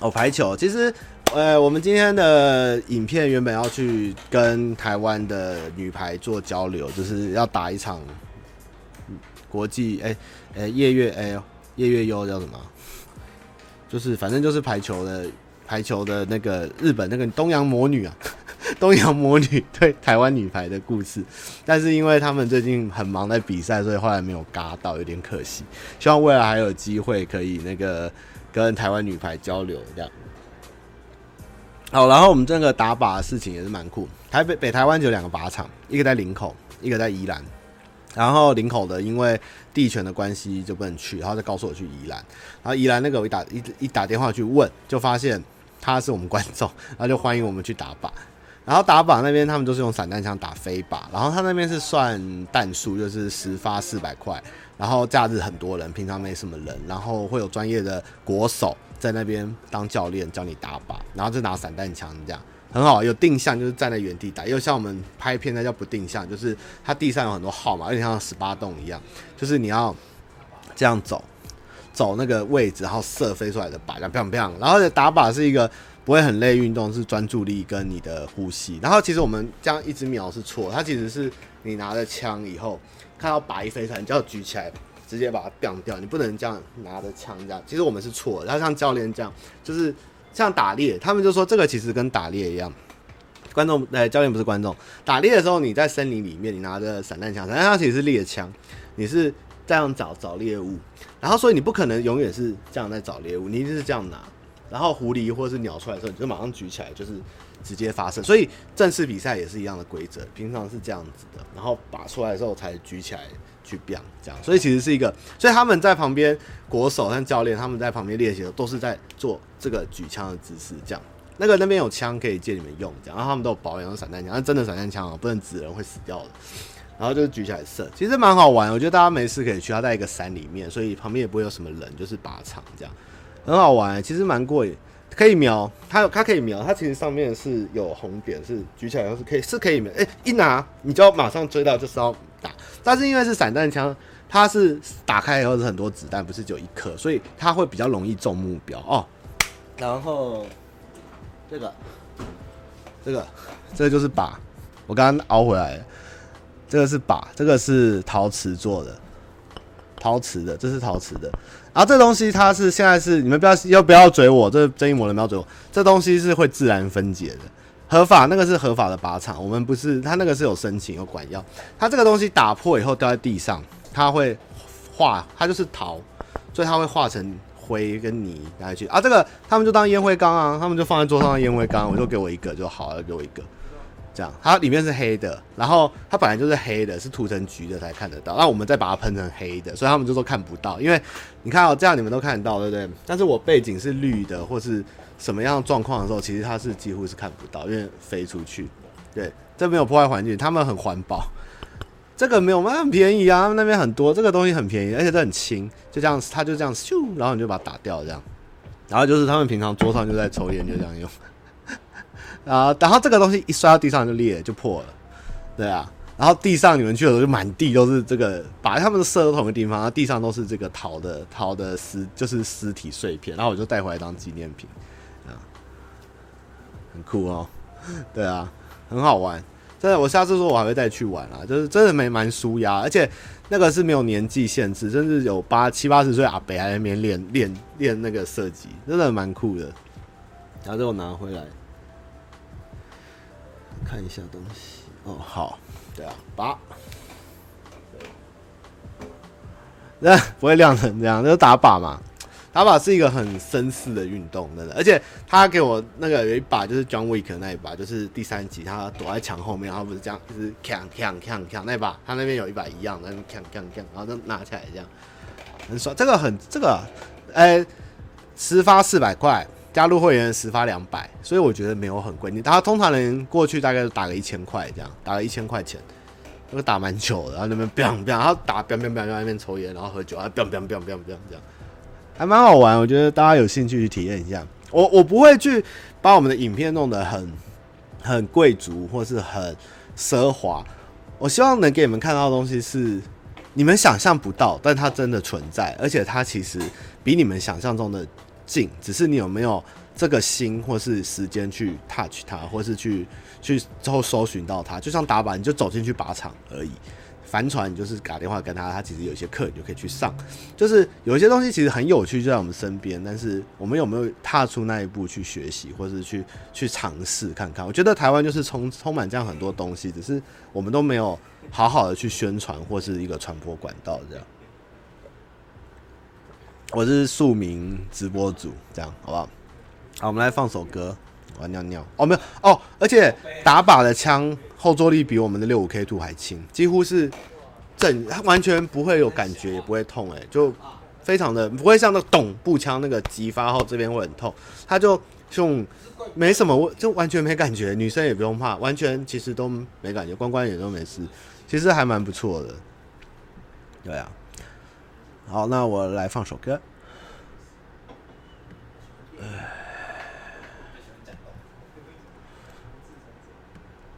哦，排球，其实我们今天的影片原本要去跟台湾的女排做交流，就是要打一场国际叶月优叫什么？就是反正就是排球的那个日本那个东洋魔女啊，东洋魔女对台湾女排的故事，但是因为他们最近很忙在比赛，所以后来没有嘎到，有点可惜。希望未来还有机会可以那个跟台湾女排交流这样。好，然后我们这个打靶的事情也是蛮酷，北台湾就有2个靶场，一个在林口，一个在宜兰。然后林口的因为地权的关系就不能去，然后就告诉我去宜兰，然后宜兰那个我一打电话去问，就发现他是我们观众，然后就欢迎我们去打靶。然后打靶那边他们都是用散弹枪打飞靶，然后他那边是算弹数，就是10发400块，然后假日很多人，平常没什么人，然后会有专业的国手在那边当教练教你打靶，然后就拿散弹枪这样。很好，有定向就是站在原地打，又像我们拍片那叫不定向，就是它地上有很多号嘛，有点像18洞一样，就是你要这样走那个位置，然后射飞出来的靶，这样砰砰。然后打靶是一个不会很累运动，是专注力跟你的呼吸。然后其实我们这样一直瞄是错，它其实是你拿着枪以后看到靶一飞出来，你就要举起来，直接把它掉掉，你不能这样拿着枪这样。其实我们是错的，它像教练这样，就是。像打猎，他们就说这个其实跟打猎一样，教练不是观众，打猎的时候你在森林里面，你拿着散弹枪其实是猎枪，你是这样找猎物，然后所以你不可能永远是这样在找猎物，你一定是这样拿，然后狐狸或是鸟出来的时候，你就马上举起来，就是直接发射。所以正式比赛也是一样的规则，平常是这样子的，然后把出来的时候才举起来去飙这样。所以其实是一个，所以他们在旁边国手和教练他们在旁边练习的都是在做这个举枪的姿势这样。那边有枪可以借你们用这样，然后他们都有保养散弹枪，但真的散弹枪不能指人会死掉的。然后就是举起来射，其实蛮好玩，我觉得大家没事可以去，它在一个山里面，所以旁边也不会有什么人，就是靶场这样。很好玩，其实蛮过瘾。可以瞄，它可以瞄，它其实上面是有红点，是举起来后是可以瞄，一拿你就要马上追到，就是要打。但是因为是散弹枪，它是打开以后是很多子弹，不是只有一颗，所以它会比较容易中目标哦。然后这个就是靶，我刚刚熬回来了。这个是靶，这个是陶瓷做的，这是陶瓷的。然后这东西它是现在是你们不要追我，这正义魔人不要追我。这东西是会自然分解的，合法那个是合法的靶场，我们不是，它那个是有申请有管药。它这个东西打破以后掉在地上，它会化，它就是陶，所以它会化成灰跟泥拿去啊。这个他们就当烟灰缸啊，他们就放在桌上的烟灰缸，我就给我一个就好了，给我一个。这样，它里面是黑的，然后它本来就是黑的，是涂成橘的才看得到。那我们再把它喷成黑的，所以他们就说看不到。因为你看哦，这样你们都看得到，对不对？但是我背景是绿的，或是什么样的状况的时候，其实它是几乎是看不到，因为飞出去。对，这没有破坏环境，他们很环保。这个没有，很便宜啊，他们那边很多，这个东西很便宜，而且这很轻，就这样，它就这样咻，然后你就把它打掉这样。然后就是他们平常桌上就在抽烟，就这样用。然后这个东西一摔到地上就裂了，就破了，对啊。然后地上你们去的时候就满地都是这个，把他们射到同一个地方，然后地上都是这个陶的就是尸体碎片。然后我就带回来当纪念品，啊，很酷哦，对啊，很好玩。真的，我下次说我还会再去玩啊，就是真的蛮舒压，而且那个是没有年纪限制，甚至有七八十岁阿伯还在那边练那个射击，真的蛮酷的。然后这我拿回来。看一下东西哦，好，对啊，拔，那不会亮成这样，就是打靶嘛。打靶是一个很绅士的运动，真的。而且他给我那个有一把就是 John Wick 的那一把，就是第3集他躲在墙后面，他不是这样，就是锵锵锵锵那一把，他那边有一把一样，那锵锵锵，然后就拿起来这样，很爽。这个，实发400块。加入会员实发200，所以我觉得没有很贵。他通常人过去大概打个1000块这样，打个1000块钱，那个打蛮久的。然后那边 biang biang， 他打 biang biang biang 在那边抽烟，然后喝酒，然后 biang biang biang biang 这样，还蛮好玩。我觉得大家有兴趣去体验一下。我不会去把我们的影片弄得很贵族或是很奢华。我希望能给你们看到的东西是你们想象不到，但它真的存在，而且它其实比你们想象中的。只是你有没有这个心或是时间去 touch 它，或是去之后搜寻到它？就像打靶，你就走进去靶场而已。帆船你就是打电话跟他，他其实有一些课你就可以去上。就是有一些东西其实很有趣，就在我们身边，但是我们有没有踏出那一步去学习，或是去尝试看看？我觉得台湾就是充满这样很多东西，只是我们都没有好好的去宣传或是一个传播管道这样。我是庶民直播主，这样好不好？好，我们来放首歌。我要尿尿哦，没有哦。而且打靶的枪后坐力比我们的 65K2 还轻，几乎是它完全不会有感觉，也不会痛，就非常的不会像那咚步枪那个击发后这边会很痛，它就用没什么，就完全没感觉。女生也不用怕，完全其实都没感觉，关关也都没事，其实还蛮不错的。对啊。好，那我来放首歌。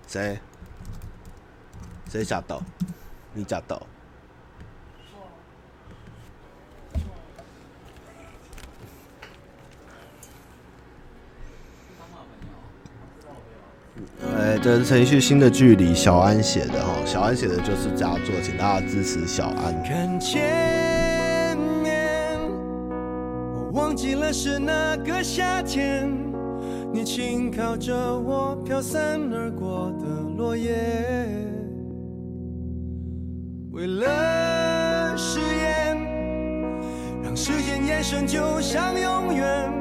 谁假抖？你假抖？这是陈奕迅新的《距离》，小安写的哈。小安写的就是佳作，请大家支持小安。忘记了是哪个夏天，你轻靠着我飘散而过的落叶。为了誓言，让时间延伸，就像永远，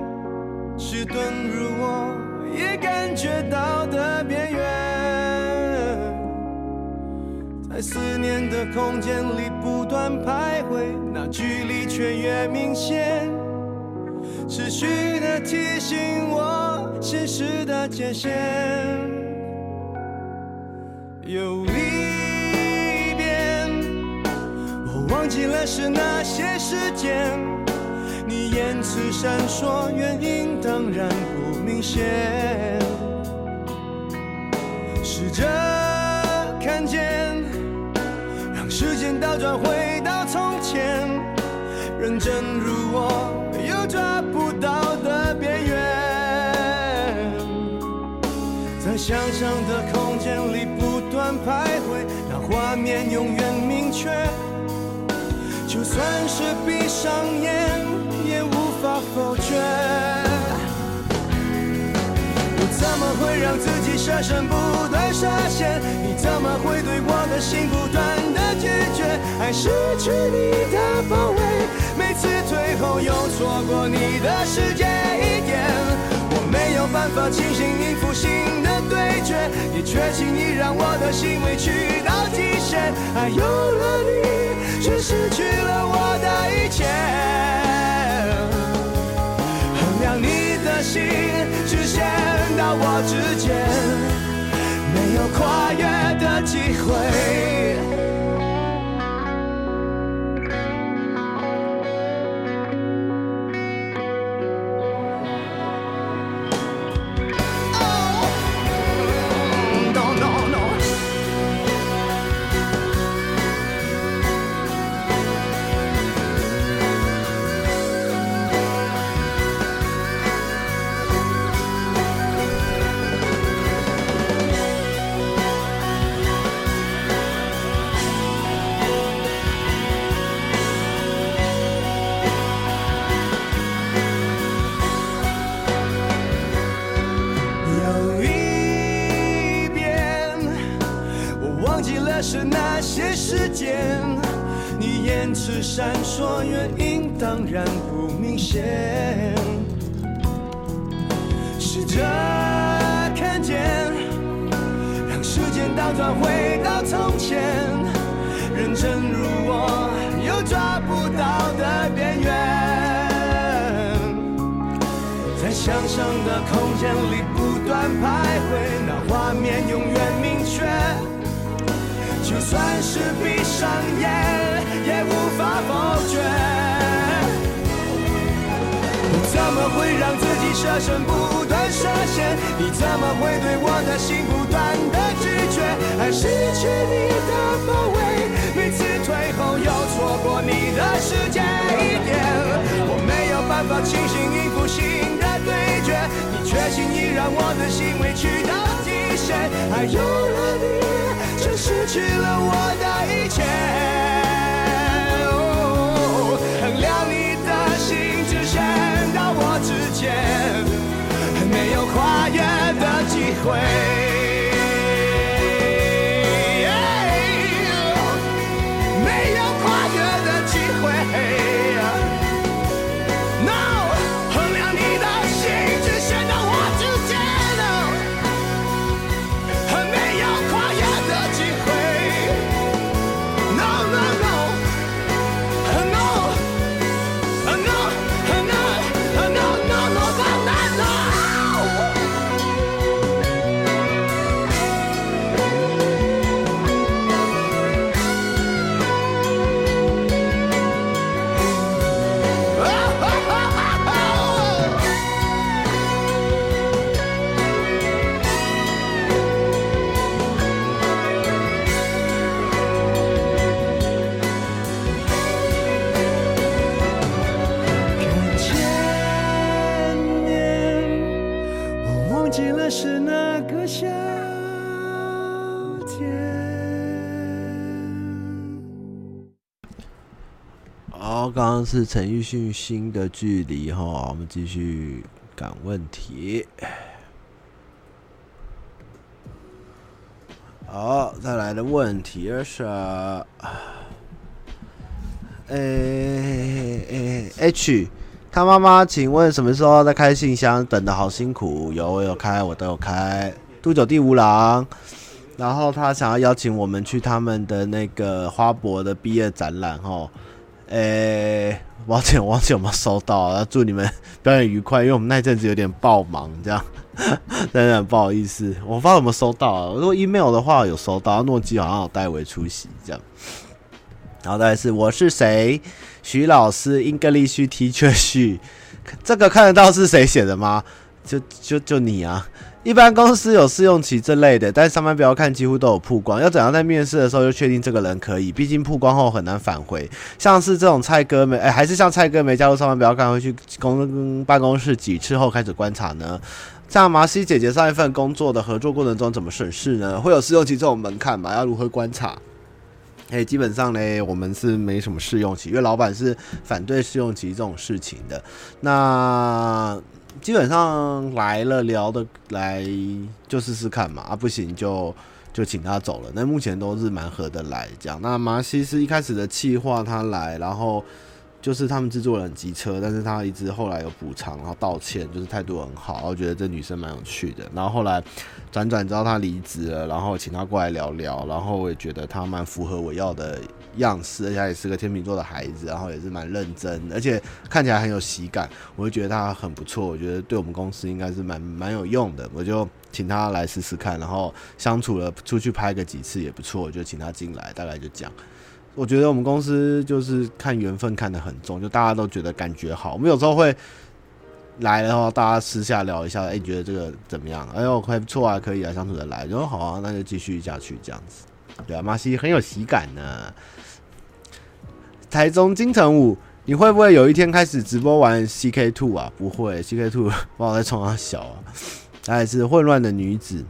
迟钝如我也感觉到的边缘，在思念的空间里不断徘徊，那距离却越明显。持续地提醒我现实的界限，有离别，我忘记了是哪些时间，你言辞闪烁，原因当然不明显，试着看见，让时间倒转回到从前，认真如我又抓不到的边缘，在想象的空间里不断徘徊，那画面永远明确，就算是闭上眼也无法否决。我怎么会让自己舍身不断涉险，你怎么会对我的心不断的拒绝，爱失去你的包围，每次退后又错过你的世界一点，我没有办法清醒应付新的对决，也确信你让我的心委屈到极限，爱有了你却失去了我的一切，衡量你的心直线到我之间，没有跨越的机会。 Oh no no no，是那些时间，你言辞闪烁，原因当然不明显，试着看见，让时间倒转回到从前，认真如我又抓不到的边缘，在想象的空间里不断徘徊，那画面永远明确，就算是闭上眼也无法否决。你怎么会让自己舍身不断涉险，你怎么会对我的心不断的拒绝，爱失去你的包围，每次退后又错过你的世界一点，我没有办法清醒应付新的对决，你确信你让我的心委屈到极限，爱有了你却失去了我的一切，哦，衡量你的心直线到我之间，没有跨越的机会，没有跨越的机会 No， 衡量你的心直线到我之间，刚刚是陈奕迅新的距离哈，我们继续赶问题。好，再来的问题是，H， 他妈妈，请问什么时候在开信箱？等的好辛苦，我有开，我都有开。杜九第五郎。然后他想要邀请我们去他们的那个花博的毕业展览哈。抱歉，我没有收到。要祝你们表演愉快，因为我们那一阵子有点爆忙，这样真的很不好意思。我不知道有没有收到，如果 email 的话有收到，诺基好像有代为出席这样。然后再来是我是谁，徐老师 English Teacher 徐，这个看得到是谁写的吗？就你啊。一般公司有试用期这类的，但上班不要看几乎都有曝光。要怎样在面试的时候就确定这个人可以？毕竟曝光后很难返回。像是这种蔡哥没，还是像蔡哥没加入上班不要看，会去办公室几次后开始观察呢？像麻希姐姐上一份工作的合作过程中怎么审视呢？会有试用期这种门槛吗？要如何观察？基本上呢，我们是没什么试用期，因为老板是反对试用期这种事情的。那基本上来了聊的来就试试看嘛，啊不行就请他走了。那目前都是蛮合得来这样。那麻希是一开始的企划他来，然后就是他们制作人机车，但是他一直后来有补偿，然后道歉，就是态度很好，我觉得这女生蛮有趣的。然后后来辗转知道他离职了，然后请他过来聊聊，然后我也觉得他蛮符合我要的样式，而且他也是个天秤座的孩子，然后也是蛮认真，而且看起来很有喜感，我就觉得他很不错，我觉得对我们公司应该是蛮有用的，我就请他来试试看，然后相处了出去拍个几次也不错，我就请他进来，大概就这样。我觉得我们公司就是看缘分看得很重，就大家都觉得感觉好，我们有时候会来的话，大家私下聊一下，你觉得这个怎么样？哎呦，还不错啊，可以啊，相处得来，然后好啊，那就继续下去这样子。对啊，麻希很有喜感呢。台中金城武，你会不会有一天开始直播玩 CK2 啊？不会 ，CK2 把我在冲他小啊。她也是混乱的女子。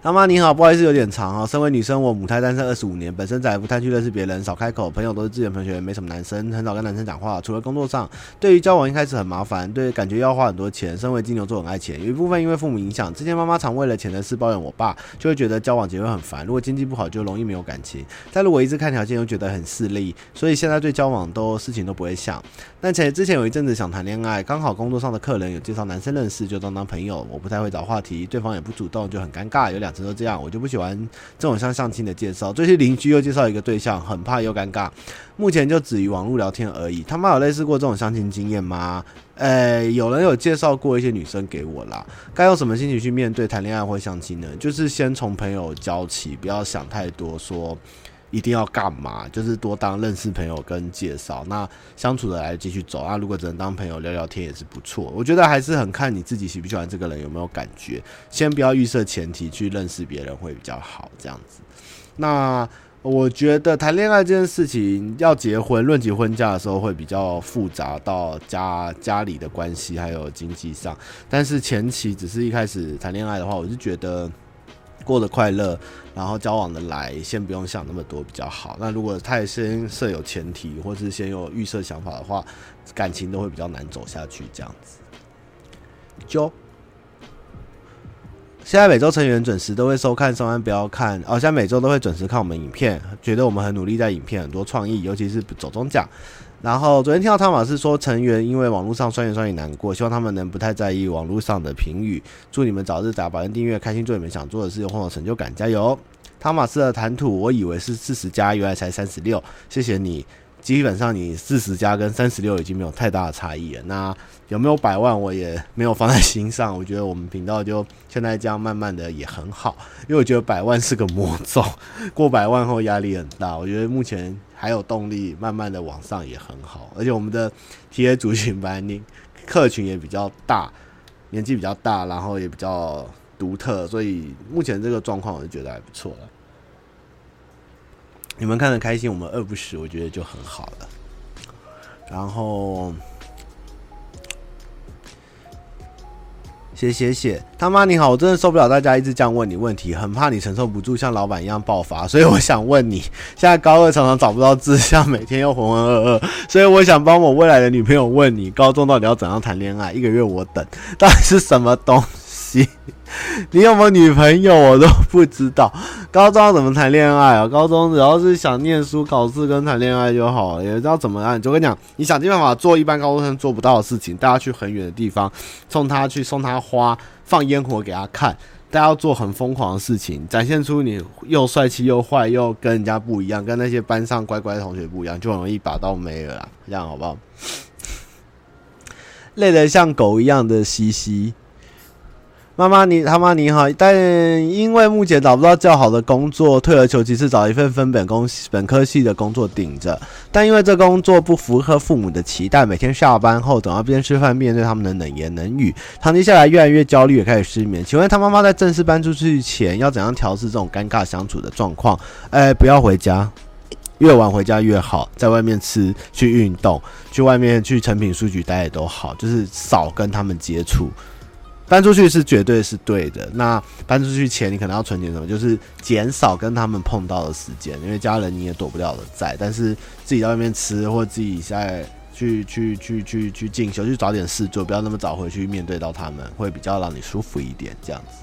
大妈你好，不好意思有点长哦。身为女生，我母胎单身25年，本身宅不太去认识别人，少开口，朋友都是自己的同学，没什么男生，很少跟男生讲话，除了工作上。对于交往一开始很麻烦，对感觉要花很多钱。身为金牛座很爱钱，有一部分因为父母影响，之前妈妈常为了钱的事抱怨我爸，就会觉得交往结婚很烦，如果经济不好就容易没有感情。但如果一直看条件又觉得很势利，所以现在对交往都事情都不会想。但之前有一阵子想谈恋爱，刚好工作上的客人有介绍男生认识，就当朋友，我不太会找话题，对方也不主动，就很尴尬，有两都这样，我就不喜欢这种像相亲的介绍。最近邻居又介绍一个对象，很怕又尴尬。目前就止于网络聊天而已。他妈有类似过这种相亲经验吗？有人有介绍过一些女生给我啦。该用什么心情去面对谈恋爱或相亲呢？就是先从朋友交起，不要想太多，说一定要干嘛，就是多当认识朋友跟介绍。那相处的来继续走，那如果只能当朋友聊聊天也是不错。我觉得还是很看你自己喜不喜欢这个人，有没有感觉。先不要预设前提去认识别人会比较好，这样子。那我觉得谈恋爱这件事情，要结婚论及婚嫁的时候会比较复杂，到家里的关系还有经济上。但是前期只是一开始谈恋爱的话，我是觉得过得快乐，然后交往的来，先不用想那么多比较好。那如果太先设有前提，或是先有预设想法的话，感情都会比较难走下去这样子。就现在每周成员准时都会收看上班不要看哦，现在每周都会准时看我们影片，觉得我们很努力在影片很多创意，尤其是走中奖。然后昨天听到汤马斯说成员因为网络上酸言酸语难过，希望他们能不太在意网络上的评语，祝你们早日打榜跟订阅，开心做你们想做的事，有很有成就感，加油。汤马斯的谈吐我以为是40+，原来才36，谢谢你。基本上你40+跟36已经没有太大的差异了。那有没有100万我也没有放在心上，我觉得我们频道就现在这样慢慢的也很好，因为我觉得100万是个魔咒，过100万后压力很大，我觉得目前还有动力慢慢的往上也很好，而且我们的 TA 族群吧，客群也比较大，年纪比较大，然后也比较独特，所以目前这个状况我就觉得还不错了。你们看得开心，我们饿不死，我觉得就很好了。然后写他妈你好，我真的受不了大家一直这样问你问题，很怕你承受不住像老板一样爆发，所以我想问你，现在高二常常找不到志向，每天又浑浑噩噩，所以我想帮我未来的女朋友问你，高中到底要怎样谈恋爱？1个月我等，到底是什么东西？你有没有女朋友我都不知道。高中要怎么谈恋爱啊？高中只要是想念书考试跟谈恋爱就好了，也知道怎么样。就跟你讲，你想尽办法做一般高中生做不到的事情，带他去很远的地方，送他花，放烟火给他看，大家要做很疯狂的事情，展现出你又帅气又坏又跟人家不一样，跟那些班上乖乖的同学不一样，就很容易把到妹了啦，这样好不好？累得像狗一样的西西。妈妈你好，但因为目前找不到较好的工作，退而求其次找一份本科系的工作顶着。但因为这工作不符合父母的期待，每天下班后总要边吃饭面对他们的冷言冷语，长期下来越来越焦虑，也开始失眠。请问他妈妈在正式搬出去前要怎样调试这种尴尬相处的状况？不要回家。越晚回家越好，在外面吃，去运动，去外面去诚品书局待也都好，就是少跟他们接触。搬出去是绝对是对的，那搬出去前你可能要存点什么，就是减少跟他们碰到的时间，因为家人你也躲不了的在，但是自己在外面吃或自己在去进修，去找点事做，不要那么早回去面对到他们，会比较让你舒服一点，这样子。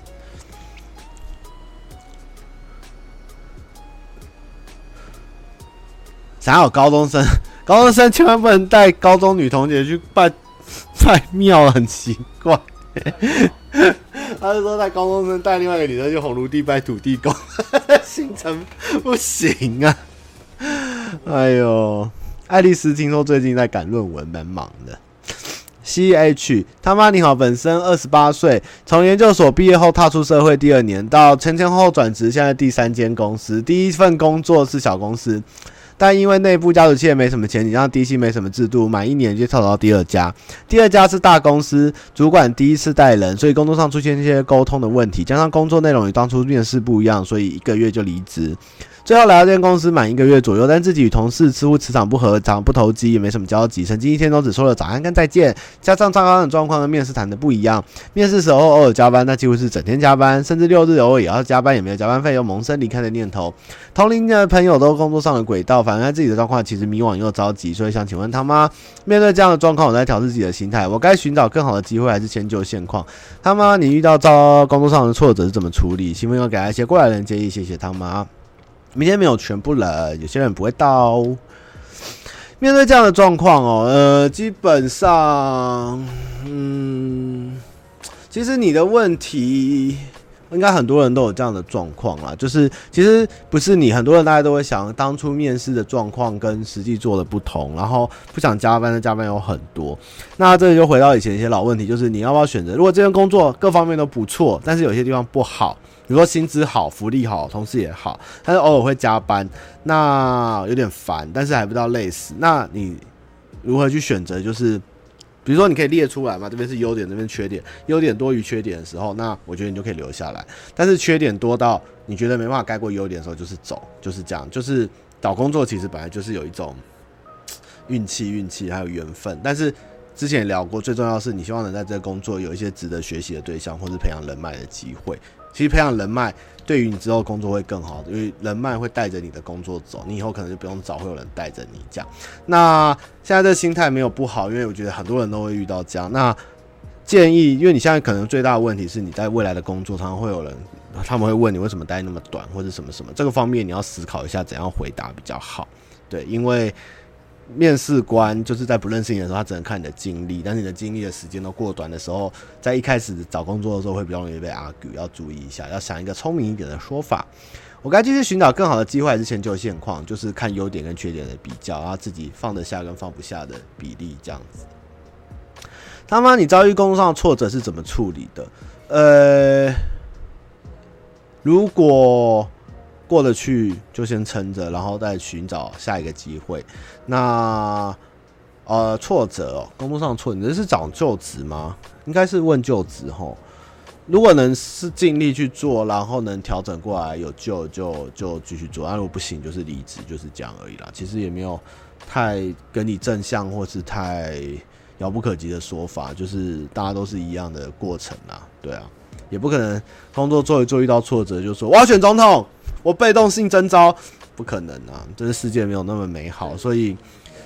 想要有高中生千万不能带高中女同学去拜庙，很奇怪。他就说带高中生带另外一个女生去红炉地拜土地公，行程不行啊！哎呦，爱丽丝听说最近在赶论文，蛮忙的。CH 他妈你好，本身28岁，从研究所毕业后踏出社会第2年，到前后转职，现在第3间公司，第一份工作是小公司。但因为内部家族企业没什么前景，让低薪没什么制度，满1年就跳槽到第2家。第2家是大公司，主管第一次带人，所以工作上出现一些沟通的问题，加上工作内容与当初面试不一样，所以1个月就离职。最后来到这间公司满1个月左右，但自己与同事似乎磁场不合，常不投机，也没什么交集，曾经一天都只说了早安跟再见。加上上班的状况跟面试谈的不一样，面试时候偶尔加班，但几乎是整天加班，甚至6日偶尔也要加班，也没有加班费，又萌生离开的念头。同龄的朋友都工作上的轨道，反正自己的状况其实迷惘又着急，所以想请问他妈，面对这样的状况，我在调试自己的心态，我该寻找更好的机会，还是迁就现况？他妈，你遇到工作上的挫折是怎么处理？请问要给他一些过来人建议，谢谢他妈。明天没有全部人，有些人不会到。面对这样的状况哦，基本上，其实你的问题。应该很多人都有这样的状况啦，就是其实不是你，很多人大家都会想当初面试的状况跟实际做的不同，然后不想加班的加班有很多。那这就回到以前一些老问题，就是你要不要选择？如果这份工作各方面都不错，但是有些地方不好，比如说薪资好、福利好、同事也好，但是偶尔会加班，那有点烦，但是还不到累死。那你如何去选择？就是。比如说你可以列出来嘛，这边是优点，这边缺点，优点多于缺点的时候，那我觉得你就可以留下来。但是缺点多到你觉得没办法盖过优点的时候，就是走，就是这样。就是找工作其实本来就是有一种运气还有缘分，但是之前也聊过，最重要的是你希望能在这个工作有一些值得学习的对象，或是培养人脉的机会。其实培养人脉对于你之后工作会更好，因为人脉会带着你的工作走，你以后可能就不用找，会有人带着你这样。那现在这心态没有不好，因为我觉得很多人都会遇到这样。那建议，因为你现在可能最大的问题是你在未来的工作常常会有人，他们会问你为什么待那么短，或者什么，这个方面你要思考一下怎样回答比较好。对，因为面试官就是在不认识你的时候，他只能看你的经历，但是你的经历的时间都过短的时候，在一开始找工作的时候会比较容易被 argue， 要注意一下，要想一个聪明一点的说法。我该继续寻找更好的机会，还是迁就现况？就是看优点跟缺点的比较，然后自己放得下跟放不下的比例这样子。他妈，你遭遇工作上的挫折是怎么处理的？如果过得去就先撑着，然后再寻找下一个机会。那挫折哦，工作上挫折，你这是找就职吗？应该是问就职吼。如果能是尽力去做，然后能调整过来有救就继续做，那如果不行就是离职，就是这样而已啦。其实也没有太跟你正向或是太遥不可及的说法，就是大家都是一样的过程啦，对啊。也不可能工作做一做遇到挫折就说我要选总统，我被动性征召，不可能啊！这个世界没有那么美好，所以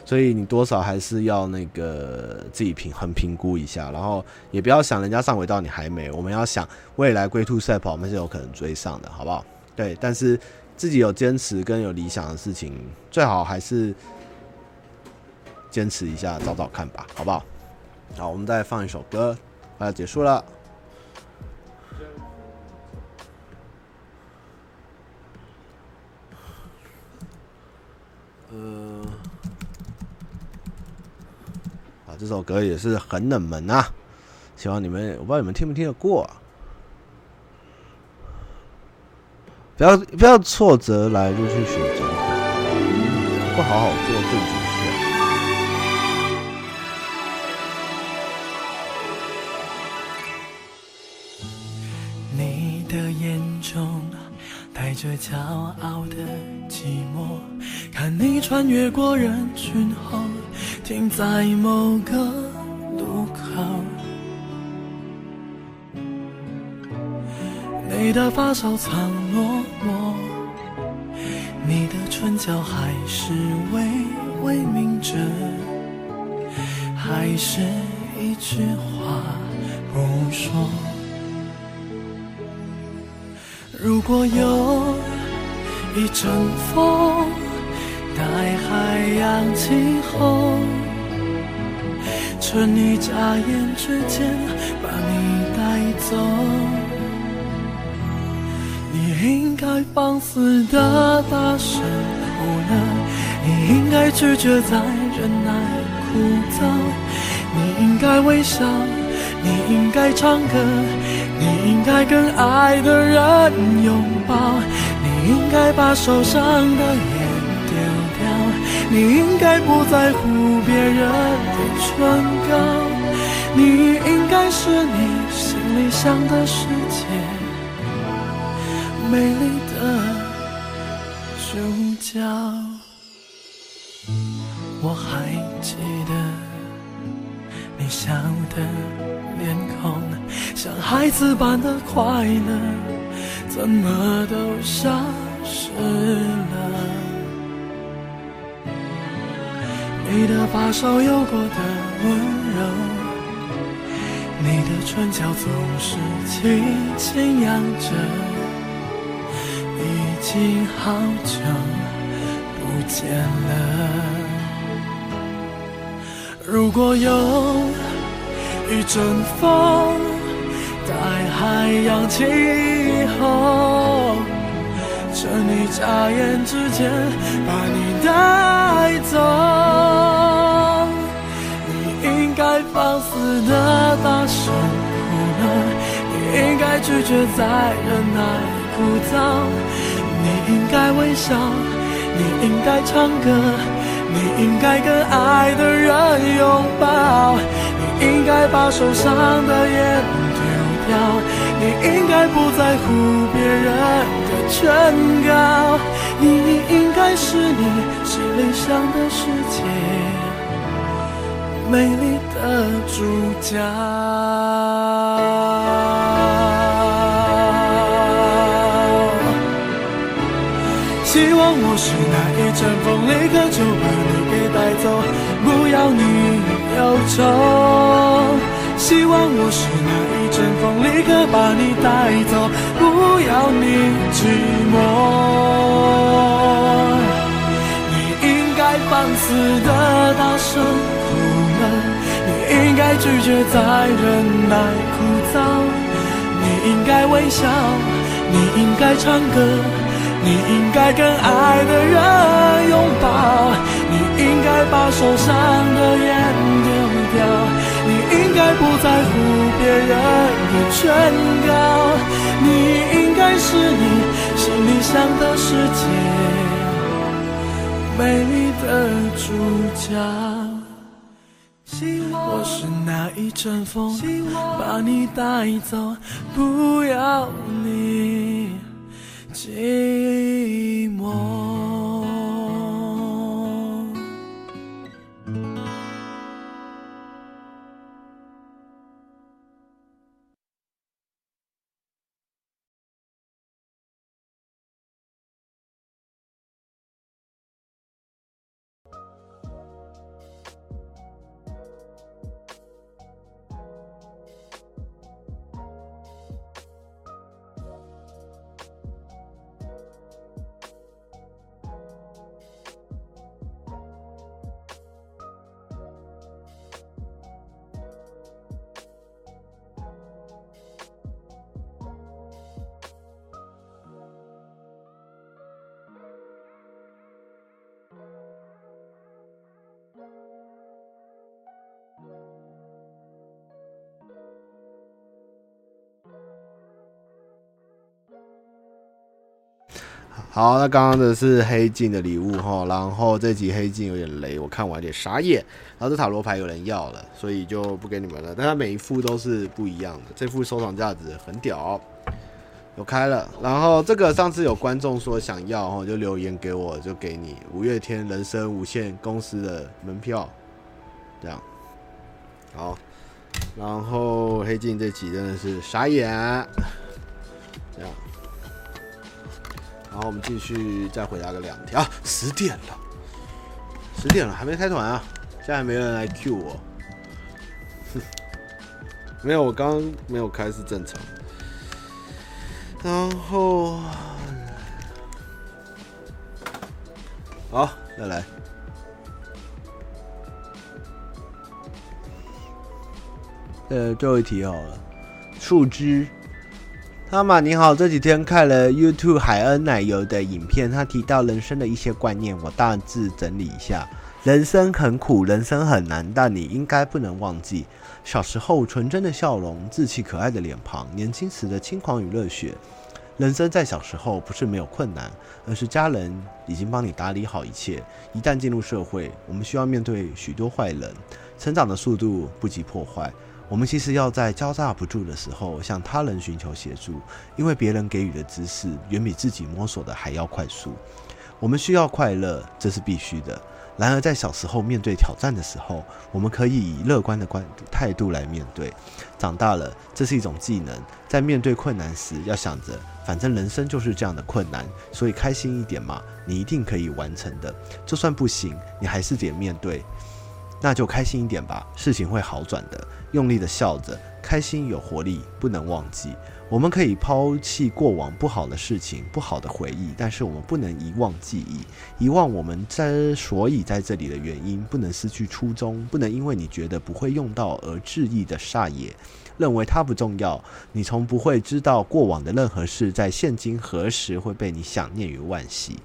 你多少还是要那个自己评估一下，然后也不要想人家上轨道你还没，我们要想未来龟兔赛跑我们是有可能追上的，好不好？对，但是自己有坚持跟有理想的事情，最好还是坚持一下，找找看吧，好不好？好，我们再放一首歌，快要结束了。这首歌也是很冷门啊，希望你们，我不知道你们听不听得过啊。不要挫折来就去学总统，不好好做自己。这骄傲的寂寞，看你穿越过人群后停在某个路口，你的发梢藏落寞，你的唇角还是微微抿着，还是一句话不说。如果有一阵风带海洋气候，趁你眨眼之间把你带走，你应该放肆的大声哭了，你应该拒绝再忍耐枯燥，你应该微笑，你应该唱歌，你应该跟爱的人拥抱，你应该把受伤的眼丢掉，你应该不在乎别人的唇膏，你应该是你心里想的世界美丽的主角。我还记得你笑的脸孔，像孩子般的快乐怎么都消失了，你的发梢有过的温柔，你的唇角总是轻轻扬着，已经好久不见了。如果有一阵风带海洋气候，趁你眨眼之间把你带走，你应该放肆的大声哭了，你应该拒绝再忍耐枯燥，你应该微笑，你应该唱歌，你应该跟爱的人拥抱，你应该把受伤的眼丢掉，你应该不在乎别人的劝告，你应该是你心里想的世界美丽的主角。希望我是那一阵风，立刻就把你给带走，不要你忧愁。希望我是那一阵风，立刻把你带走，不要你寂寞。你应该放肆的大声哭了，你应该拒绝再忍耐枯燥，你应该微笑，你应该唱歌，你应该跟爱的人拥抱，你应该把受伤的眼丢掉，你应该不在乎别人的劝告，你应该是你心里想的世界美丽的主角。我是那一阵风把你带走，不要你寂寞。好，那刚刚的是黑镜的礼物哈，然后这集黑镜有点雷，我看完有点傻眼。然后这塔罗牌有人要了，所以就不给你们了。但它每一副都是不一样的，这副收藏价值很屌、哦，有开了。然后这个上次有观众说想要哈，就留言给我，就给你五月天人生无限公司的门票，这样。好，然后黑镜这集真的是傻眼，这样。然后我们继续再回答个两条、啊，10点了，还没开团啊，现在还没人来 Q 我，没有，我刚刚没有开是正常。然后，好，再来。最后一题好了，树枝。妈妈你好，这几天看了 YouTube 海恩奶油的影片，他提到人生的一些观念，我大致整理一下。人生很苦，人生很难，但你应该不能忘记小时候纯真的笑容，稚气可爱的脸庞，年轻时的轻狂与热血。人生在小时候不是没有困难，而是家人已经帮你打理好一切。一旦进入社会，我们需要面对许多坏人，成长的速度不及破坏，我们其实要在交叉不住的时候向他人寻求协助，因为别人给予的知识远比自己摸索的还要快速。我们需要快乐，这是必须的。然而在小时候面对挑战的时候，我们可以以乐观的态度来面对。长大了，这是一种技能，在面对困难时要想着反正人生就是这样的困难，所以开心一点嘛，你一定可以完成的。就算不行，你还是得面对，那就开心一点吧，事情会好转的。用力的笑着，开心有活力，不能忘记。我们可以抛弃过往不好的事情，不好的回忆，但是我们不能遗忘记忆，遗忘我们之所以在这里的原因，不能失去初衷，不能因为你觉得不会用到而质疑的撒野，认为它不重要。你从不会知道过往的任何事在现今何时会被你想念于惋惜。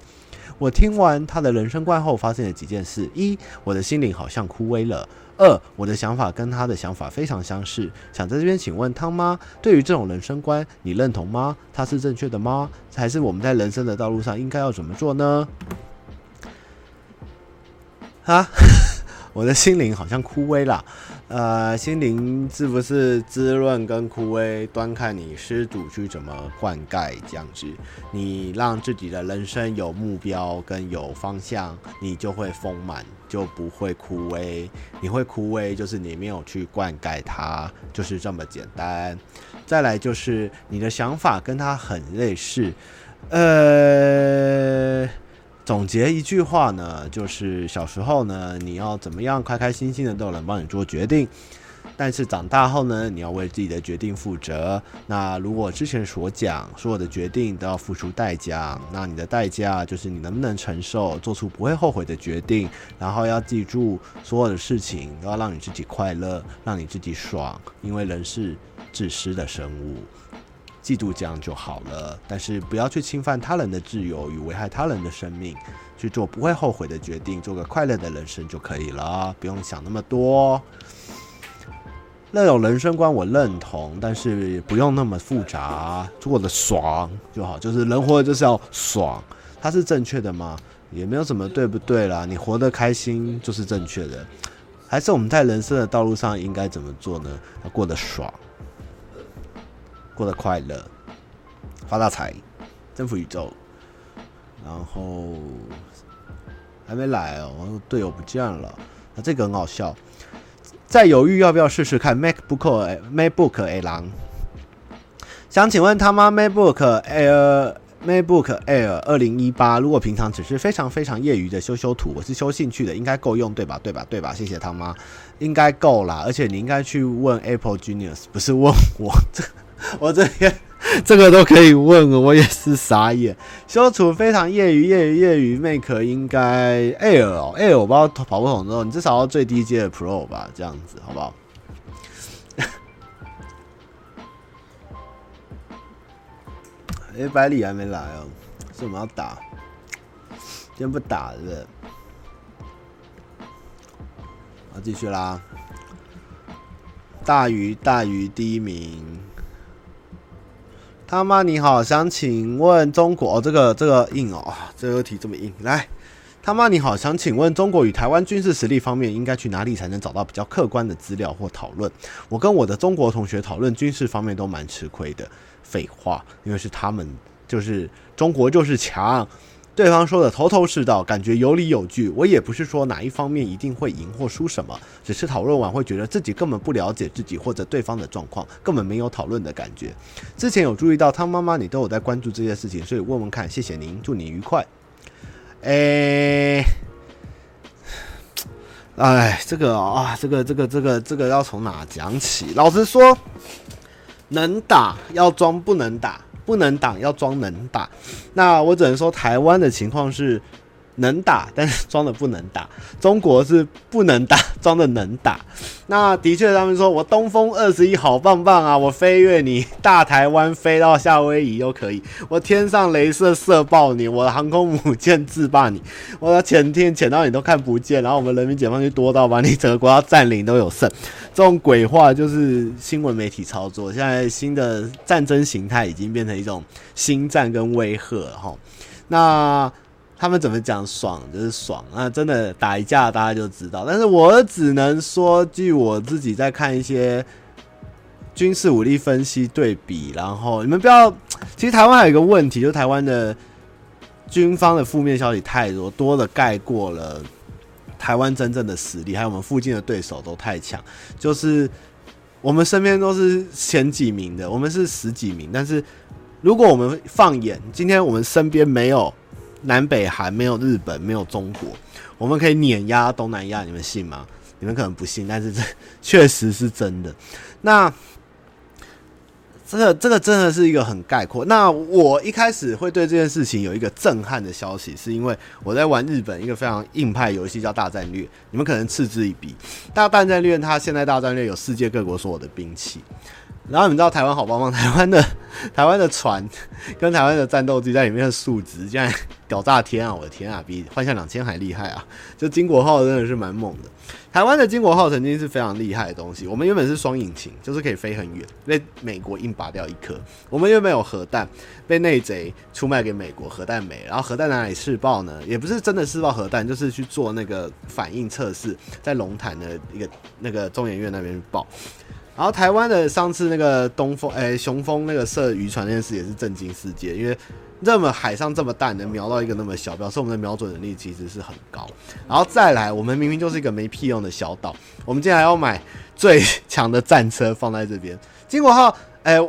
我听完他的人生观后发生了几件事：一，我的心灵好像枯萎了；二，我的想法跟他的想法非常相似。想在这边请问汤妈，对于这种人生观你认同吗？它是正确的吗？还是我们在人生的道路上应该要怎么做呢？啊我的心灵好像枯萎了，心灵是不是滋润跟枯萎，端看你施主去怎么灌溉这样子。你让自己的人生有目标跟有方向，你就会丰满，就不会枯萎。你会枯萎就是你没有去灌溉它，就是这么简单。再来就是你的想法跟它很类似，总结一句话呢，就是小时候呢，你要怎么样开开心心的都有人帮你做决定，但是长大后呢，你要为自己的决定负责。那如果之前所讲，所有的决定都要付出代价，那你的代价就是你能不能承受，做出不会后悔的决定。然后要记住，所有的事情都要让你自己快乐，让你自己爽，因为人是自私的生物。记住这样就好了，但是不要去侵犯他人的自由与危害他人的生命，去做不会后悔的决定，做个快乐的人生就可以了，不用想那么多。那种人生观我认同，但是不用那么复杂，做的爽就好，就是人活就是要爽。它是正确的吗？也没有什么对不对啦，你活得开心就是正确的。还是我们在人生的道路上应该怎么做呢？要过得爽，过得快乐，发大财，征服宇宙。然后还没来哦，队友不见了。那这个很好笑，在犹豫要不要试试看 MacBook Air 狼。想请问他妈 MacBook Air 2018， 如果平常只是非常非常业余的修修图，我是修兴趣的，应该够用对吧？谢谢他妈，应该够啦。而且你应该去问 Apple Genius， 不是问我。我这个都可以问，我也是傻眼。修图非常业余 ，Mac 应该 Air 哦 ，Air 我不知道跑不跑之后，你至少要最低阶的 Pro 吧，这样子好不好？百里还没来哦，是我们要打，今天不打是不是？好，继续啦。大鱼第一名。他妈你好，想请问中国这个硬哦，这个题这么硬。来，他妈你好，想请问中国与台湾军事实力方面应该去哪里才能找到比较客观的资料或讨论？我跟我的中国同学讨论军事方面都蛮吃亏的。废话，因为是他们，就是中国就是强。对方说的头头是道，感觉有理有据。我也不是说哪一方面一定会赢或输什么，只是讨论完会觉得自己根本不了解自己或者对方的状况，根本没有讨论的感觉。之前有注意到汤妈妈你都有在关注这些事情，所以问问看，谢谢您，祝你愉快。这个要从哪讲起？老实说，能打要装不能打，不能打要装能打。那我只能说台湾的情况是能打但是装的不能打，中国是不能打装的能打。那的确他们说我东风21好棒棒啊，我飞越你大台湾飞到夏威夷又可以，我天上雷射射爆你，我的航空母舰制霸你，我的潜艇潜到你都看不见，然后我们人民解放军多到把你整个国家占领都有剩。这种鬼话就是新闻媒体操作，现在新的战争形态已经变成一种新战跟威吓了。那他们怎么讲爽就是爽啊，真的打一架大家就知道。但是我只能说，据我自己在看一些军事武力分析对比，然后你们不要，其实台湾还有一个问题，就是台湾的军方的负面消息太多，多的盖过了台湾真正的实力，还有我们附近的对手都太强，就是我们身边都是前几名的，我们是十几名。但是如果我们放眼今天，我们身边没有南北韩，没有日本，没有中国，我们可以碾压东南亚，你们信吗？你们可能不信，但是这确实是真的。那这个真的是一个很概括。那我一开始会对这件事情有一个震撼的消息，是因为我在玩日本一个非常硬派游戏叫大战略，你们可能嗤之以鼻。大战略它现在大战略有世界各国所有的兵器，然后你知道台湾好棒棒，台湾的船跟台湾的战斗机在里面的数值竟然屌炸天啊！我的天啊，比幻象2000还厉害啊！就金国号真的是蛮猛的。台湾的金国号曾经是非常厉害的东西，我们原本是双引擎，就是可以飞很远，被美国硬拔掉一颗。我们原本有核弹，被内贼出卖给美国，核弹没，然后核弹哪里试爆呢？也不是真的试爆核弹，就是去做那个反应测试，在龙潭的一个那个中研院那边爆。然后台湾的上次那个雄风那个射渔船那件事也是震惊世界，因为这么海上这么大能瞄到一个那么小，表示我们的瞄准能力其实是很高。然后再来，我们明明就是一个没屁用的小岛，我们竟然要买最强的战车放在这边。金国号，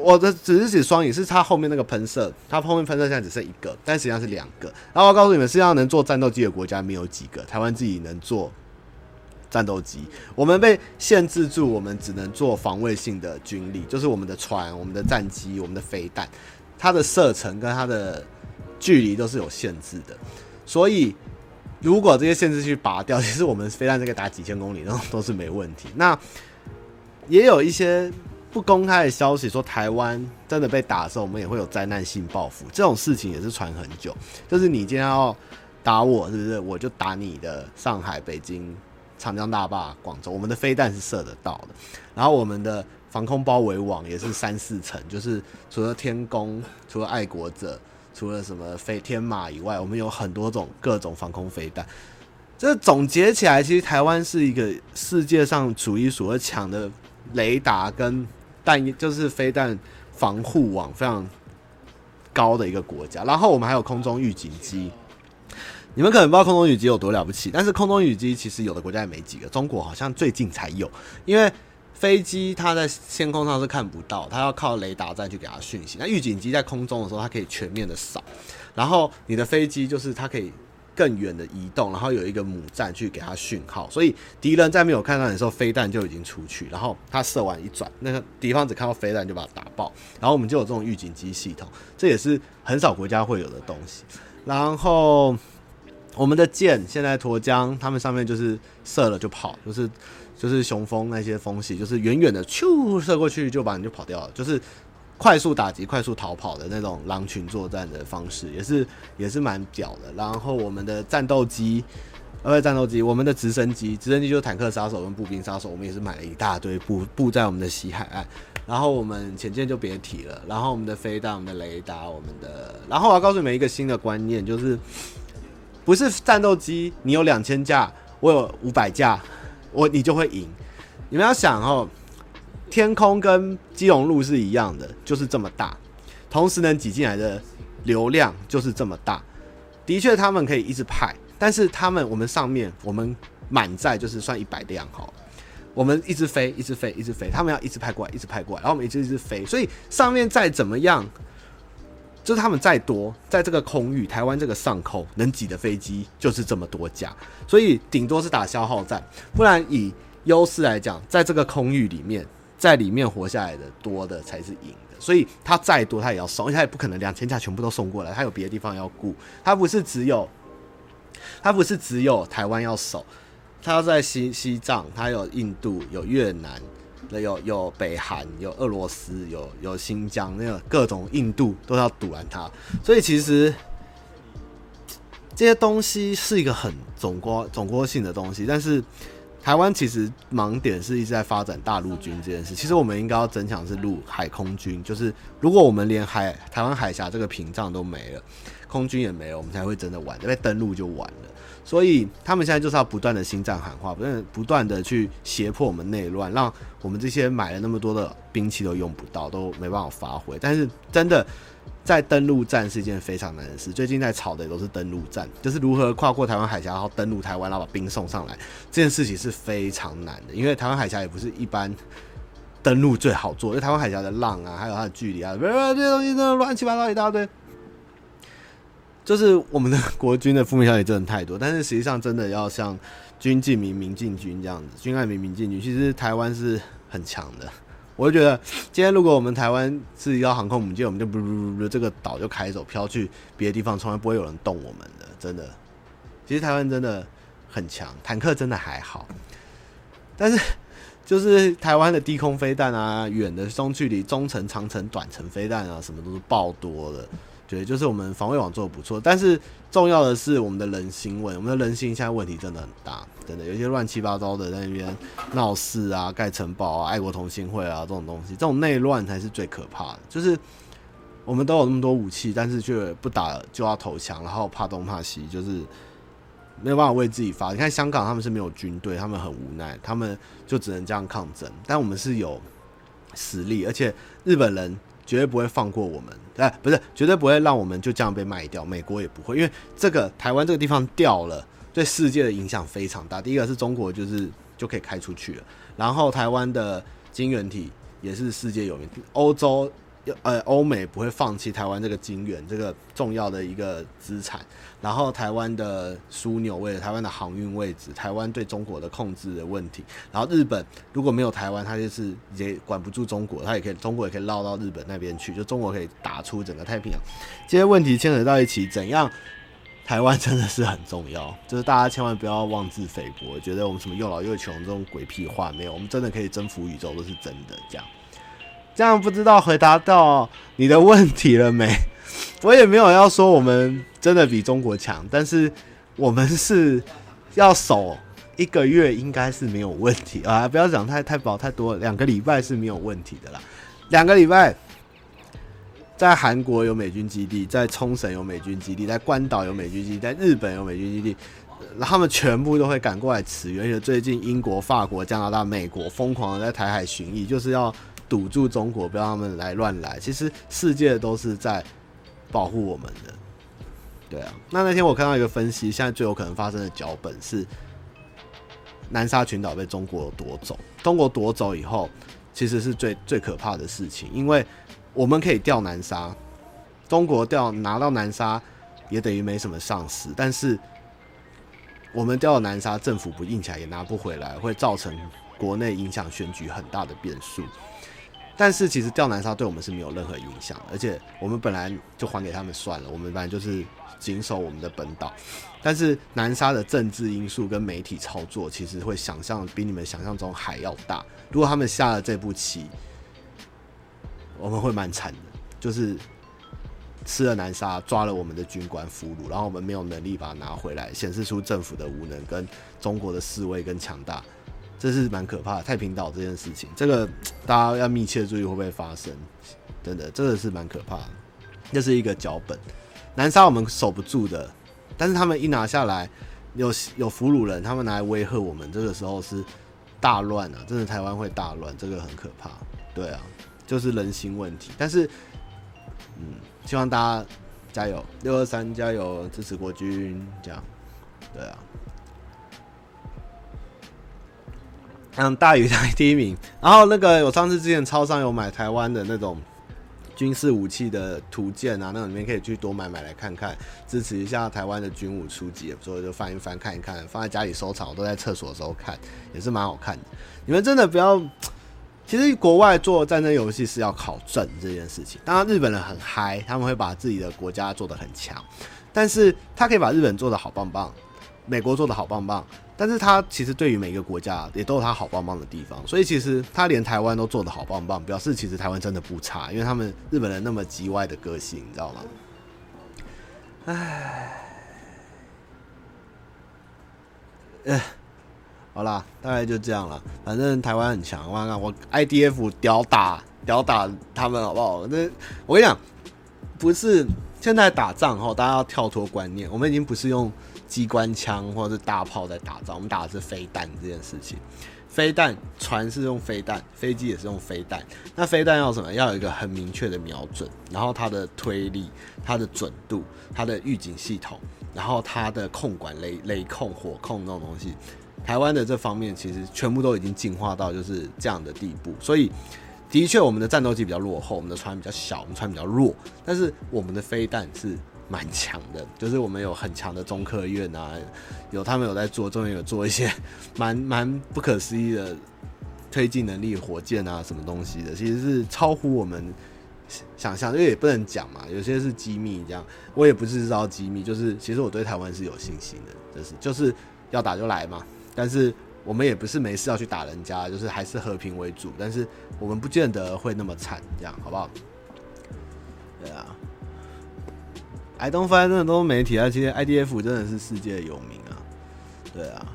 我的只是指双引，是它后面那个喷射，它后面喷射现在只剩一个，但实际上是两个。然后我告诉你们，世界上能做战斗机的国家没有几个，台湾自己能做战斗机，我们被限制住，我们只能做防卫性的军力，就是我们的船、我们的战机、我们的飞弹，它的射程跟它的距离都是有限制的。所以，如果这些限制去拔掉，其实我们飞弹这个打几千公里那种都是没问题。那也有一些不公开的消息说，台湾真的被打的时候，我们也会有灾难性报复，这种事情也是传很久。就是你今天要打我，是不是？我就打你的上海、北京、长江大坝、广州，我们的飞弹是射得到的，然后我们的防空包围网也是3-4层，就是除了天宫、除了爱国者、除了什么飞天马以外，我们有很多种各种防空飞弹。这总结起来，其实台湾是一个世界上数一数二强的雷达跟弹，就是飞弹防护网非常高的一个国家。然后我们还有空中预警机。你们可能不知道空中雨机有多了不起，但是空中雨机其实有的国家也没几个，中国好像最近才有，因为飞机它在天空上是看不到，它要靠雷达站去给它讯息。那预警机在空中的时候，它可以全面的扫，然后你的飞机就是它可以更远的移动，然后有一个母站去给它讯号，所以敌人在没有看到你的时候，飞弹就已经出去，然后它射完一转，那个敌方只看到飞弹就把它打爆，然后我们就有这种预警机系统，这也是很少国家会有的东西。然后我们的舰现在沱江，他们上面就是射了就跑，就是雄风那些风系，就是远远的咻射过去就把你就跑掉了，就是快速打击、快速逃跑的那种狼群作战的方式，也是蛮屌的。然后我们的战斗机，我们的直升机就是坦克杀手跟步兵杀手，我们也是买了一大堆布在我们的西海岸。然后我们潜舰就别提了，然后我们的飞弹、我们的雷达、我们的，然后我要告诉你们一个新的观念，就是不是战斗机，你有2000架，我有500架，你就会赢。你们要想哦，天空跟基隆路是一样的，就是这么大，同时能挤进来的流量就是这么大。的确，他们可以一直派，但是我们上面我们满载就是算100辆哈。我们一直飞，一直飞，一直飞，他们要一直派过来，一直派过来，然后我们一直飞，所以上面再怎么样，就是他们再多，在这个空域，台湾这个上空能挤的飞机就是这么多架，所以顶多是打消耗战，不然以优势来讲，在这个空域里面，在里面活下来的多的才是赢的，所以他再多他也要送，而且他也不可能2000架全部都送过来，他有别的地方要顾，他不是只有台湾要守。他在 西藏，他有印度，有越南，有北韩，有俄罗斯，有新疆，那个各种印度都要阻拦他。所以其实这些东西是一个很总括性的东西，但是台湾其实盲点是一直在发展大陆军这件事。其实我们应该要增强是陆海空军，就是如果我们连台湾海峡这个屏障都没了，空军也没了，我们才会真的玩，因为登陆就完了。所以他们现在就是要不断的心战喊话，不断的去胁迫我们内乱，让我们这些买了那么多的兵器都用不到，都没办法发挥。但是真的在登陆战是一件非常难的事，最近在吵的也都是登陆战，就是如何跨过台湾海峡，然后登陆台湾，然后把兵送上来，这件事情是非常难的，因为台湾海峡也不是一般登陆最好做，因为台湾海峡的浪啊，还有它的距离啊，这些东西真的乱七八糟一大堆。就是我们的国军的负面消息真的太多，但是实际上真的要像军进民、民进军这样子，军爱民、民进军，其实台湾是很强的。我就觉得今天如果我们台湾是一艘航空母舰，我们就这个岛就开走飘去别的地方，从来不会有人动我们的，真的。其实台湾真的很强，坦克真的还好，但是就是台湾的低空飞弹啊，远的中距离、中程、长程、短程飞弹啊，什么都是爆多的。对，就是我们防卫网做的不错，但是重要的是我们的人心问，我们的人心现在问题真的很大，真的有一些乱七八糟的在那边闹事啊、盖城堡啊、爱国同心会啊这种东西，这种内乱才是最可怕的。就是我们都有那么多武器，但是却不打就要投降，然后怕东怕西，就是没有办法为自己发。你看香港他们是没有军队，他们很无奈，他们就只能这样抗争。但我们是有实力，而且日本人绝对不会放过我们，不是，绝对不会让我们就这样被卖掉。美国也不会，因为这个台湾这个地方掉了，对世界的影响非常大。第一个是中国就可以开出去了，然后台湾的晶圆体也是世界有名，欧美不会放弃台湾这个晶圆这个重要的一个资产，然后台湾的枢纽位置、台湾的航运位置、台湾对中国的控制的问题，然后日本如果没有台湾，它就是也管不住中国，中国也可以绕到日本那边去，就中国可以打出整个太平洋。这些问题牵扯到一起，怎样台湾真的是很重要，就是大家千万不要妄自菲薄，觉得我们什么又老又穷这种鬼屁话没有，我们真的可以征服宇宙，都是真的这样不知道回答到你的问题了没？我也没有要说我们真的比中国强，但是我们是要守一个月应该是没有问题啊！不要讲太薄太多，2个礼拜是没有问题的啦。2个礼拜，在韩国有美军基地，在冲绳有美军基地，在关岛有美军基地，在日本有美军基地。他们全部都会赶过来驰援，而且最近英国、法国、加拿大、美国疯狂的在台海巡弋，就是要堵住中国，不要让他们来乱来。其实世界都是在保护我们的，对啊。那天我看到一个分析，现在最有可能发生的脚本是南沙群岛被中国夺走。中国夺走以后，其实是最可怕的事情，因为我们可以调南沙，中国拿到南沙也等于没什么丧失，但是我们调到南沙，政府不硬起来也拿不回来，会造成国内影响选举很大的变数。但是其实调南沙对我们是没有任何影响，而且我们本来就还给他们算了，我们本来就是谨守我们的本岛。但是南沙的政治因素跟媒体操作，其实会想象比你们想象中还要大。如果他们下了这步棋，我们会蛮惨的，就是吃了南沙，抓了我们的军官俘虏，然后我们没有能力把它拿回来，显示出政府的无能跟中国的示威跟强大。这是蛮可怕的，太平岛这件事情，这个大家要密切注意会不会发生，真的，这个是蛮可怕的。这是一个脚本，南沙我们守不住的，但是他们一拿下来，有俘虏人，他们拿来威吓我们，这个时候是大乱啊，真的台湾会大乱，这个很可怕。对啊，就是人心问题，但是希望大家加油，623加油，支持国军，这样，对啊。大宇台第一名，然后那个我上次之前超商有买台湾的那种军事武器的图鉴啊，那里面可以去多买来看看，支持一下台湾的军武书籍，所以就翻一翻看一看，放在家里收藏，我都在厕所的时候看，也是蛮好看的。你们真的不要。其实国外做战争游戏是要考证这件事情，当然日本人很嗨，他们会把自己的国家做得很强，但是他可以把日本做得好棒棒，美国做得好棒棒，但是他其实对于每一个国家也都有他好棒棒的地方，所以其实他连台湾都做得好棒棒，表示其实台湾真的不差，因为他们日本人那么叽歪的个性，你知道吗？唉，好啦，大概就这样了。反正台湾很强，我 IDF 屌打他们好不好？那我跟你讲，不是现在打仗哈，大家要跳脱观念，我们已经不是用机关枪或者是大炮在打仗，我们打的是飞弹这件事情。飞弹船是用飞弹，飞机也是用飞弹。那飞弹要什么？要有一个很明确的瞄准，然后它的推力、它的准度、它的预警系统，然后它的控管雷控、火控那种东西。台湾的这方面其实全部都已经进化到就是这样的地步，所以的确我们的战斗机比较落后，我们的船比较小，我们船比较弱，但是我们的飞弹是蛮强的，就是我们有很强的中科院啊，他们有在做，中间有做一些蛮不可思议的推进能力，火箭啊什么东西的，其实是超乎我们想象，因为也不能讲嘛，有些是机密，这样我也不是知道机密，就是其实我对台湾是有信心的，就是要打就来嘛。但是我们也不是没事要去打人家，就是还是和平为主。但是我们不见得会那么惨，这样好不好？对啊，台东翻真的都媒体啊，其实 IDF 真的是世界有名啊，对啊。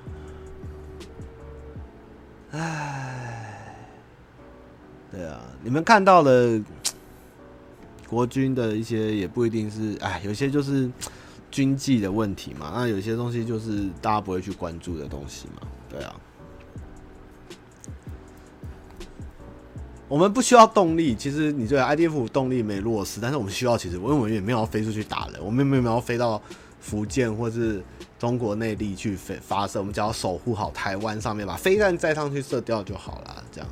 唉，对啊，你们看到的国军的一些也不一定是，哎，有些就是。军纪的问题嘛，那有些东西就是大家不会去关注的东西嘛，对啊。我们不需要动力，其实你对 IDF 动力没落实，但是我们需要，其实因为我们也没有要飞出去打人，我们也没有要飞到福建或是中国内地去发射，我们只要守护好台湾上面，把飞弹载上去射掉就好了，这样。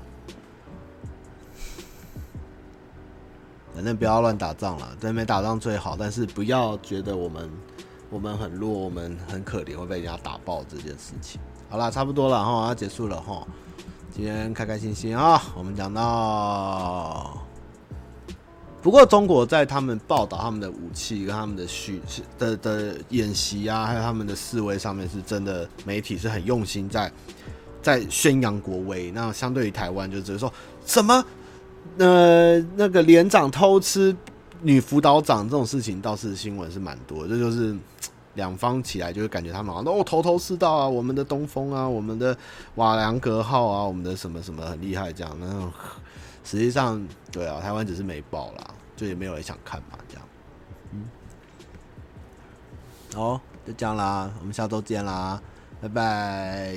反正不要乱打仗了，对，没打仗最好。但是不要觉得我们很弱，我们很可怜，会被人家打爆这件事情。好啦，差不多了哈，要结束了哈。今天开开心心啊，我们讲到。不过中国在他们报道他们的武器跟他们的演习啊，还有他们的示威上面，是真的媒体是很用心在宣扬国威。那相对于台湾，就只是说什么。那个连长偷吃女辅导长这种事情倒是新闻是蛮多的，这就是两方起来就会感觉他们好像头头是道啊，我们的东风啊，我们的瓦良格号啊，我们的什么什么很厉害这样，那实际上对啊，台湾只是没报啦，就也没有人想看嘛，这样。好，就这样啦，我们下周见啦，拜拜。